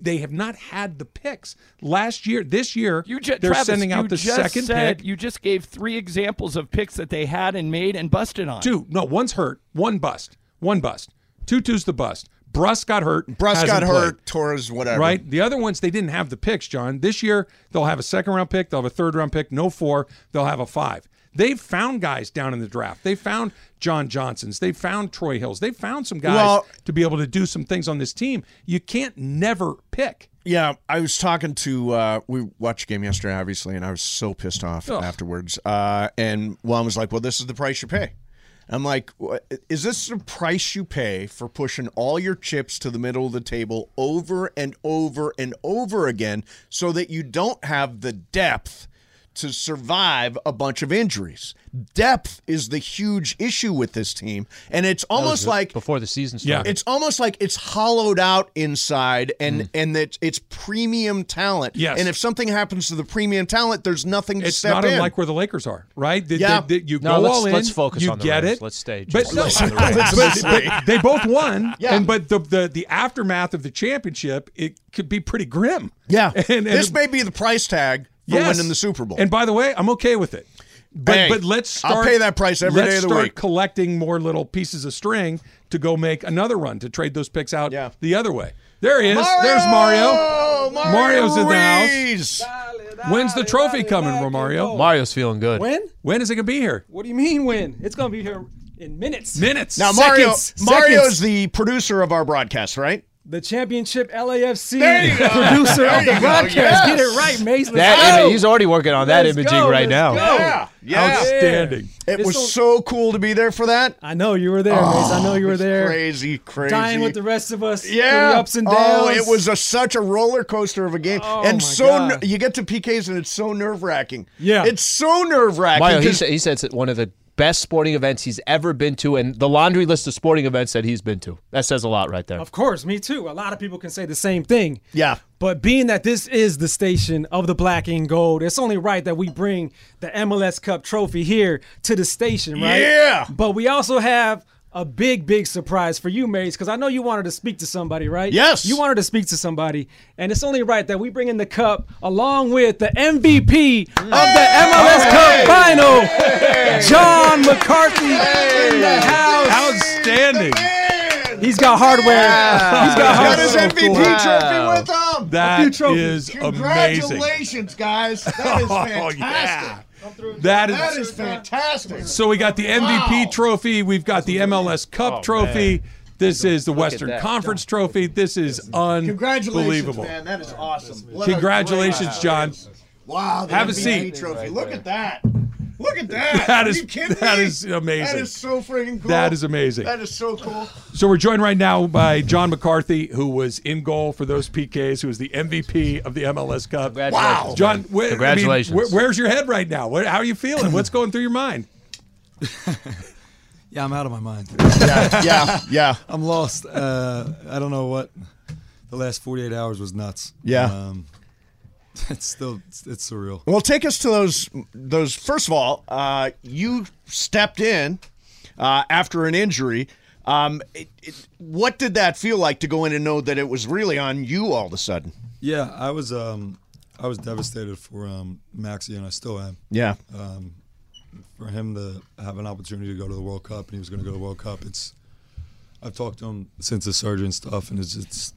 They have not had the picks. Last year, this year, they're sending out the second pick. You just gave three examples of picks that they had and made and busted on. Two. No, one's hurt. One bust. Tutu's the bust. Russ got hurt. Torres, whatever. Right? The other ones, they didn't have the picks, John. This year, they'll have a second-round pick. They'll have a third-round pick. No four. They'll have a five. They've found guys down in the draft. They found John Johnsons. They found Troy Hills. They found some guys to be able to do some things on this team. You can't never pick. Yeah, I was talking to we watched the game yesterday, obviously, and I was so pissed off afterwards. And Juan was like, well, this is the price you pay. I'm like, is this the price you pay for pushing all your chips to the middle of the table over and over and over again so that you don't have the depth to survive a bunch of injuries? Depth is the huge issue with this team, and it's almost like before the season started. Yeah. It's almost like it's hollowed out inside, and that it's premium talent. Yes. And if something happens to the premium talent, there's nothing to step in. It's not unlike where the Lakers are, right? Let's focus on the Rams. Let's stay. But they both won, but the aftermath of the championship, it could be pretty grim. Yeah, and this may be the price tag for winning the Super Bowl. And by the way, I'm okay with it. But let's start. I'll pay that price every day of the week. Let's start collecting more little pieces of string to go make another run to trade those picks out the other way. There he is. There's Mario. Mario's in the house. When's the trophy coming for Mario? Mario's feeling good. When is it going to be here? What do you mean when? It's going to be here in minutes. Now, Mario's the producer of our broadcast, right? The championship LAFC producer of the broadcast. Yes. Get it right, Mace. He's already working on that imaging right now. Outstanding. Yeah. It was so cool to be there for that. I know you were there, Mace. I know you were there. Crazy. Dying with the rest of us. Yeah. The ups and downs. Oh, it was such a roller coaster of a game. Oh, and you get to PKs and it's so nerve-wracking. Yeah. It's so nerve-wracking. Mario, he said it's one of the best sporting events he's ever been to, and the laundry list of sporting events that he's been to. That says a lot right there. Of course, me too. A lot of people can say the same thing. Yeah. But being that this is the station of the black and gold, it's only right that we bring the MLS Cup trophy here to the station, right? Yeah. But we also have a big, big surprise for you, Mace, because I know you wanted to speak to somebody, right? Yes. You wanted to speak to somebody, and it's only right that we bring in the cup along with the MVP of the MLS Cup Final, John McCarthy in the house. Outstanding. He's got hardware. Yeah. He's got his MVP trophy with him. That is amazing. Congratulations, guys. That is fantastic. Yeah. That is fantastic. So we got the MVP trophy. We've got the MLS Cup trophy. Man. This is the Western Conference trophy. This is unbelievable. Congratulations, man. That is awesome. Congratulations, John. Wow, the MVP trophy. Look at that. Look at that. Are you kidding me? Is amazing. That is so freaking cool. That is amazing. That is so cool. So we're joined right now by John McCarthy, who was in goal for those PKs, who was the MVP of the MLS Cup. Congratulations. Wow. John, congratulations. I mean, where's your head right now? How are you feeling? What's going through your mind? Yeah, I'm out of my mind. Yeah. I'm lost. I don't know what. The last 48 hours was nuts. Yeah. It's surreal. Well, take us to those. First of all, you stepped in after an injury. What did that feel like to go in and know that it was really on you all of a sudden? Yeah, I was devastated for Maxie, and I still am. Yeah. For him to have an opportunity to go to the World Cup, and he was going to go to the World Cup. I've talked to him since the surgery and stuff, and it's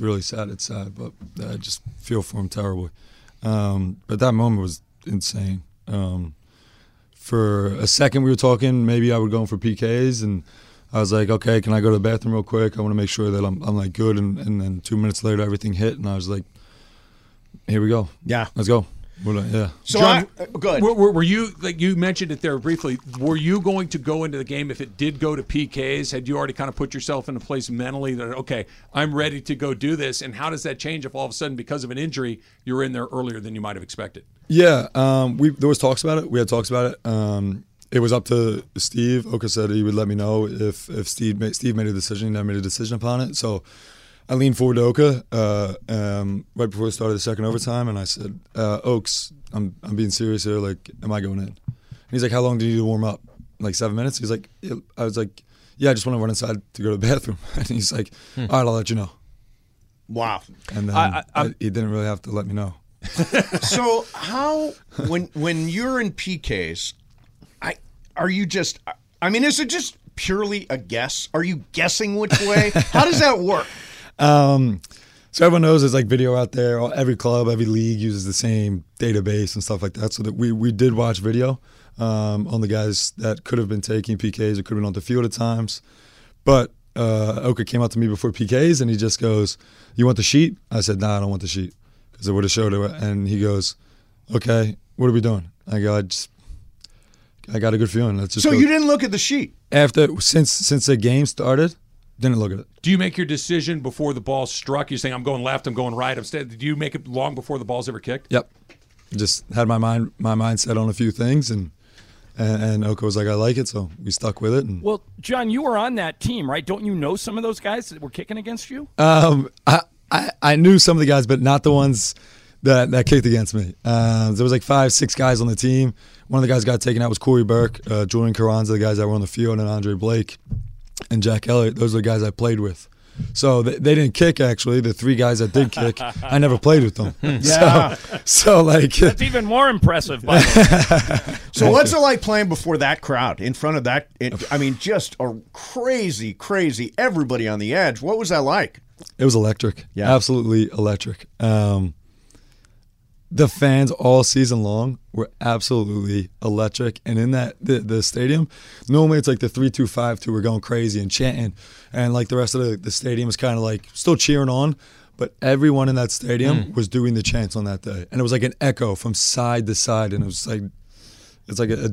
really sad. It's sad, but I just feel for him terribly. But that moment was insane. For a second, we were talking. Maybe I would go in for PKs, and I was like, "Okay, can I go to the bathroom real quick? I want to make sure that I'm like good." And then 2 minutes later, everything hit, and I was like, "Here we go. Yeah, let's go." Yeah. So John, good. Were you, like you mentioned it there briefly, were you going to go into the game if it did go to PKs? Had you already kind of put yourself in a place mentally that, okay, I'm ready to go do this? And how does that change if all of a sudden, because of an injury, you're in there earlier than you might have expected? Yeah. There was talks about it. We had talks about it. It was up to Steve. Oka said he would let me know if Steve made a decision. He never made a decision upon it. So I leaned forward to Oka right before the start of the second overtime, and I said, "Oaks, I'm being serious here. Like, am I going in?" And he's like, "How long do you need to warm up? Like 7 minutes?" He's like, yeah. I was like, "Yeah, I just want to run inside to go to the bathroom." And he's like, "All right, I'll let you know." Wow. And then he didn't really have to let me know. So how when you're in PKs, is it just purely a guess? Are you guessing which way? How does that work? So everyone knows there's like video out there. Every club, every league uses the same database and stuff like that. So that we did watch video on the guys that could have been taking PKs or could have been on the field at times. But Oka came out to me before PKs and he just goes, "You want the sheet?" I said, "Nah, I don't want the sheet," because it would have showed it. And he goes, "Okay, what are we doing?" I go, "I got a good feeling. Let's just." So go. You didn't look at the sheet after since the game started. Didn't look at it. Do you make your decision before the ball struck? You're saying, "I'm going left, I'm going right." Do you make it long before the ball's ever kicked? Yep. Just had my mind set on a few things, and Oka was like, "I like it," so we stuck with it. And well, John, you were on that team, right? Don't you know some of those guys that were kicking against you? I knew some of the guys, but not the ones that kicked against me. There was like 5-6 guys on the team. One of the guys got taken out was Corey Burke, Jordan Carranza, the guys that were on the field, and Andre Blake and Jack Elliott. Those are the guys I played with. So they didn't kick, actually. The three guys that did kick, I never played with them. Yeah. So like, that's even more impressive, by the way. So what's it like playing before that crowd, in front of that? Just a crazy, everybody on the edge. What was that like? It was electric. Yeah. Absolutely electric. the fans all season long were absolutely electric. And in that the stadium, normally it's like the 3-2-5-2 were going crazy and chanting. And like the rest of the stadium is kind of like still cheering on. But everyone in that stadium was doing the chants on that day. And it was like an echo from side to side. And it was like, it's like a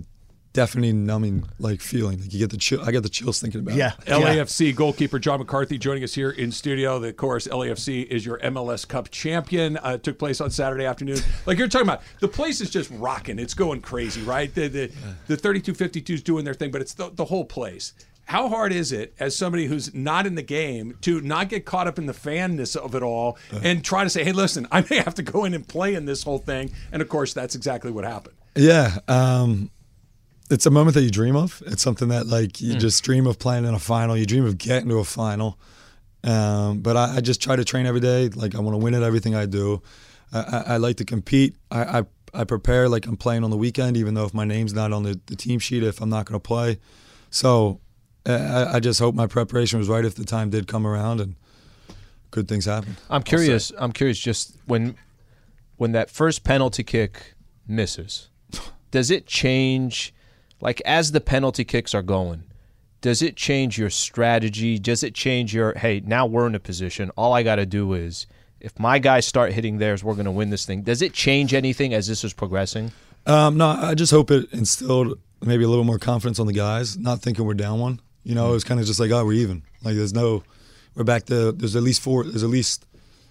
deafening, numbing like feeling. Like you get the chill. I get the chills thinking about it. LAFC goalkeeper John McCarthy joining us here in studio. Of course, LAFC is your MLS Cup champion. It took place on Saturday afternoon. Like you're talking about, the place is just rocking. It's going crazy, right? The 3252 is doing their thing, but it's the whole place. How hard is it, as somebody who's not in the game, to not get caught up in the fanness of it all and try to say, hey, listen, I may have to go in and play in this whole thing? And, of course, that's exactly what happened. Yeah. It's a moment that you dream of. It's something that, like, you just dream of playing in a final. You dream of getting to a final. But I just try to train every day. Like, I want to win at everything I do. I like to compete. I prepare like I'm playing on the weekend, even though if my name's not on the team sheet, if I'm not going to play. So I just hope my preparation was right if the time did come around and good things happen. I'm curious just when that first penalty kick misses, does it change, like as the penalty kicks are going, does it change your strategy? Does it change your, hey, now we're in a position, all I got to do is, if my guys start hitting theirs, we're going to win this thing. Does it change anything as this is progressing? No, I just hope it instilled maybe a little more confidence on the guys, not thinking we're down one. You know, it was kind of just like, oh, we're even. Like, we're back to, there's at least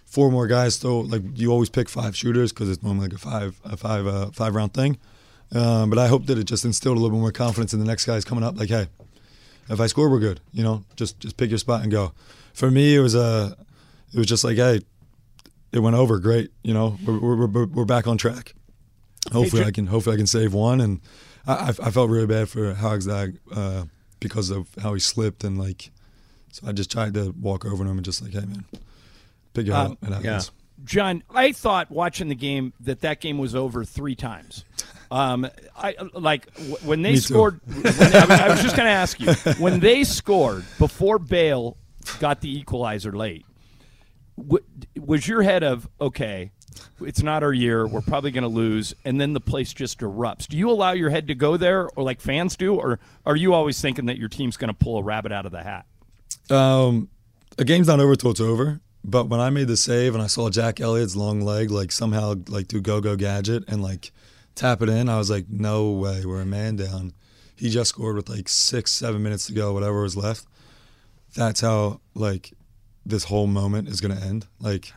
four more guys. So, like, you always pick five shooters because it's normally like a five round thing. But I hope that it just instilled a little bit more confidence in the next guys coming up. Like, hey, if I score, we're good. You know, just pick your spot and go. For me, it was just like, hey, it went over great. You know, we're back on track. Hopefully I can save one. And I felt really bad for Hogsdag, because of how he slipped, and like, so I just tried to walk over to him and just like, hey man, pick it up. It happens. John, I thought watching the game that game was over three times. When they scored, I was just going to ask you, when they scored before Bale got the equalizer late, was your head of, okay, it's not our year, we're probably going to lose, and then the place just erupts? Do you allow your head to go there, or like fans do, or are you always thinking that your team's going to pull a rabbit out of the hat? A game's not over till it's over, but when I made the save and I saw Jack Elliott's long leg, like somehow like do go-go gadget and like tap it in, I was like, no way, we're a man down. He just scored with like 6-7 minutes to go, whatever was left. That's how like this whole moment is going to end. Like,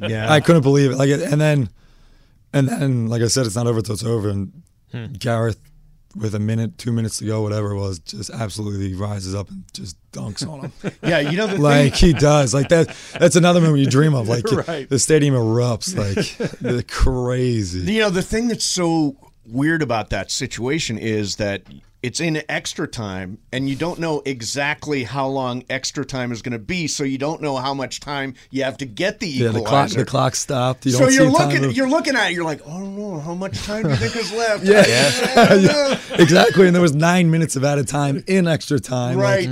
yeah, I couldn't believe it. Like, and then, like I said, it's not over till it's over. And Gareth, with 2 minutes to go, whatever it was, just absolutely rises up and just dunks on him. Yeah, you know the like thing. He does. Like that. That's another moment you dream of. Like right. The stadium erupts. Like they're crazy. You know the thing that's so weird about that situation is that it's in extra time, and you don't know exactly how long extra time is going to be, so you don't know how much time you have to get the equalizer. Yeah, the clock stopped. You so don't you're see looking, time you're looking at it. You're like, oh, I don't know how much time do you think is left. Yeah. Exactly. And there was 9 minutes of added time in extra time. Right.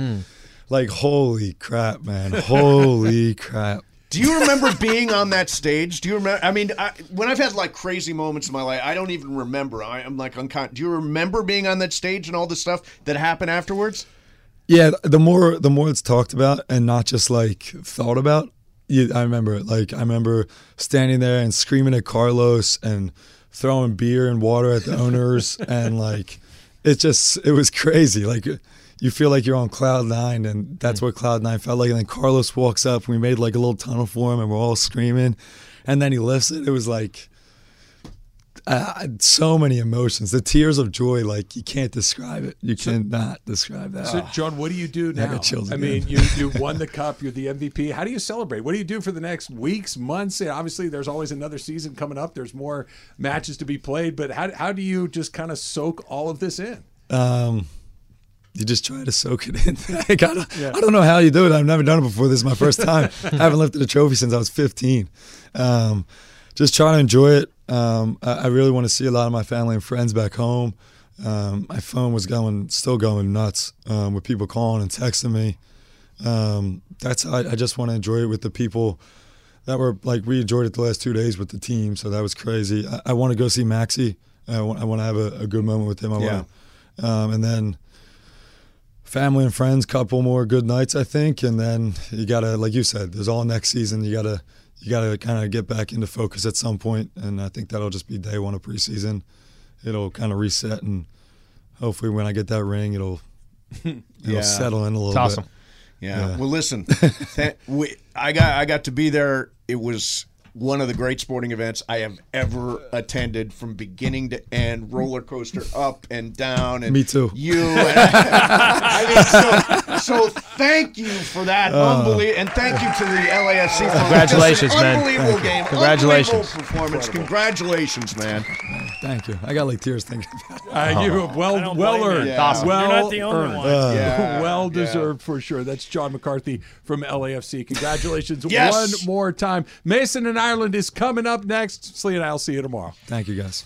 Like holy crap, man! Holy crap. Do you remember being on that stage? Do you remember? I mean, when I've had like crazy moments in my life, I don't even remember. I'm like unconscious. Do you remember being on that stage and all the stuff that happened afterwards? Yeah, the more it's talked about and not just like thought about, I remember it. Like I remember standing there and screaming at Carlos and throwing beer and water at the owners, and like it was crazy. Like, you feel like you're on cloud nine, and that's what cloud nine felt like. And then Carlos walks up, and we made like a little tunnel for him, and we're all screaming. And then he lifts it. It was like so many emotions. The tears of joy, like you can't describe it. You cannot describe that. So, John, what do you do now? I mean, you won the cup. You're the MVP. How do you celebrate? What do you do for the next weeks, months? Obviously, there's always another season coming up. There's more matches to be played. But how do you just kind of soak all of this in? You just try to soak it in. Like, I don't know how you do it. I've never done it before. This is my first time. I haven't lifted a trophy since I was 15. Just trying to enjoy it. I really want to see a lot of my family and friends back home. My phone was still going nuts with people calling and texting me. That's I just want to enjoy it with the people that were like we enjoyed it the last 2 days with the team, so that was crazy. I want to go see Maxie. I want to have a good moment with him. And then family and friends, couple more good nights, I think. And then you gotta, like you said, there's all next season. You gotta kind of get back into focus at some point. And I think that'll just be day one of preseason. It'll kind of reset, and hopefully when I get that ring, it'll settle in a little bit. Awesome. Yeah. Well, listen, I got to be there. It was one of the great sporting events I have ever attended, from beginning to end, roller coaster up and down. And me too. You. And I mean, so thank you for that. Unbelievable. And thank you to the LAFC. Congratulations, man. Unbelievable game. Congratulations. Unbelievable performance. Incredible. Congratulations, man. Thank you. I got like tears thinking about that. You have well earned. Yeah. Awesome. Well, you're not the only one. Well deserved for sure. That's John McCarthy from LAFC. Congratulations one more time. Mason and Ireland is coming up next. Slee and I'll see you tomorrow. Thank you, guys.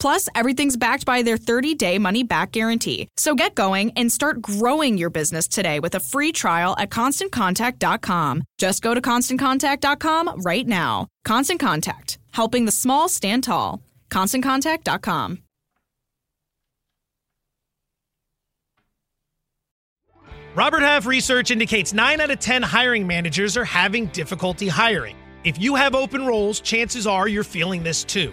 Plus, everything's backed by their 30-day money-back guarantee. So get going and start growing your business today with a free trial at ConstantContact.com. Just go to ConstantContact.com right now. Constant Contact, helping the small stand tall. ConstantContact.com. Robert Half research indicates 9 out of 10 hiring managers are having difficulty hiring. If you have open roles, chances are you're feeling this too.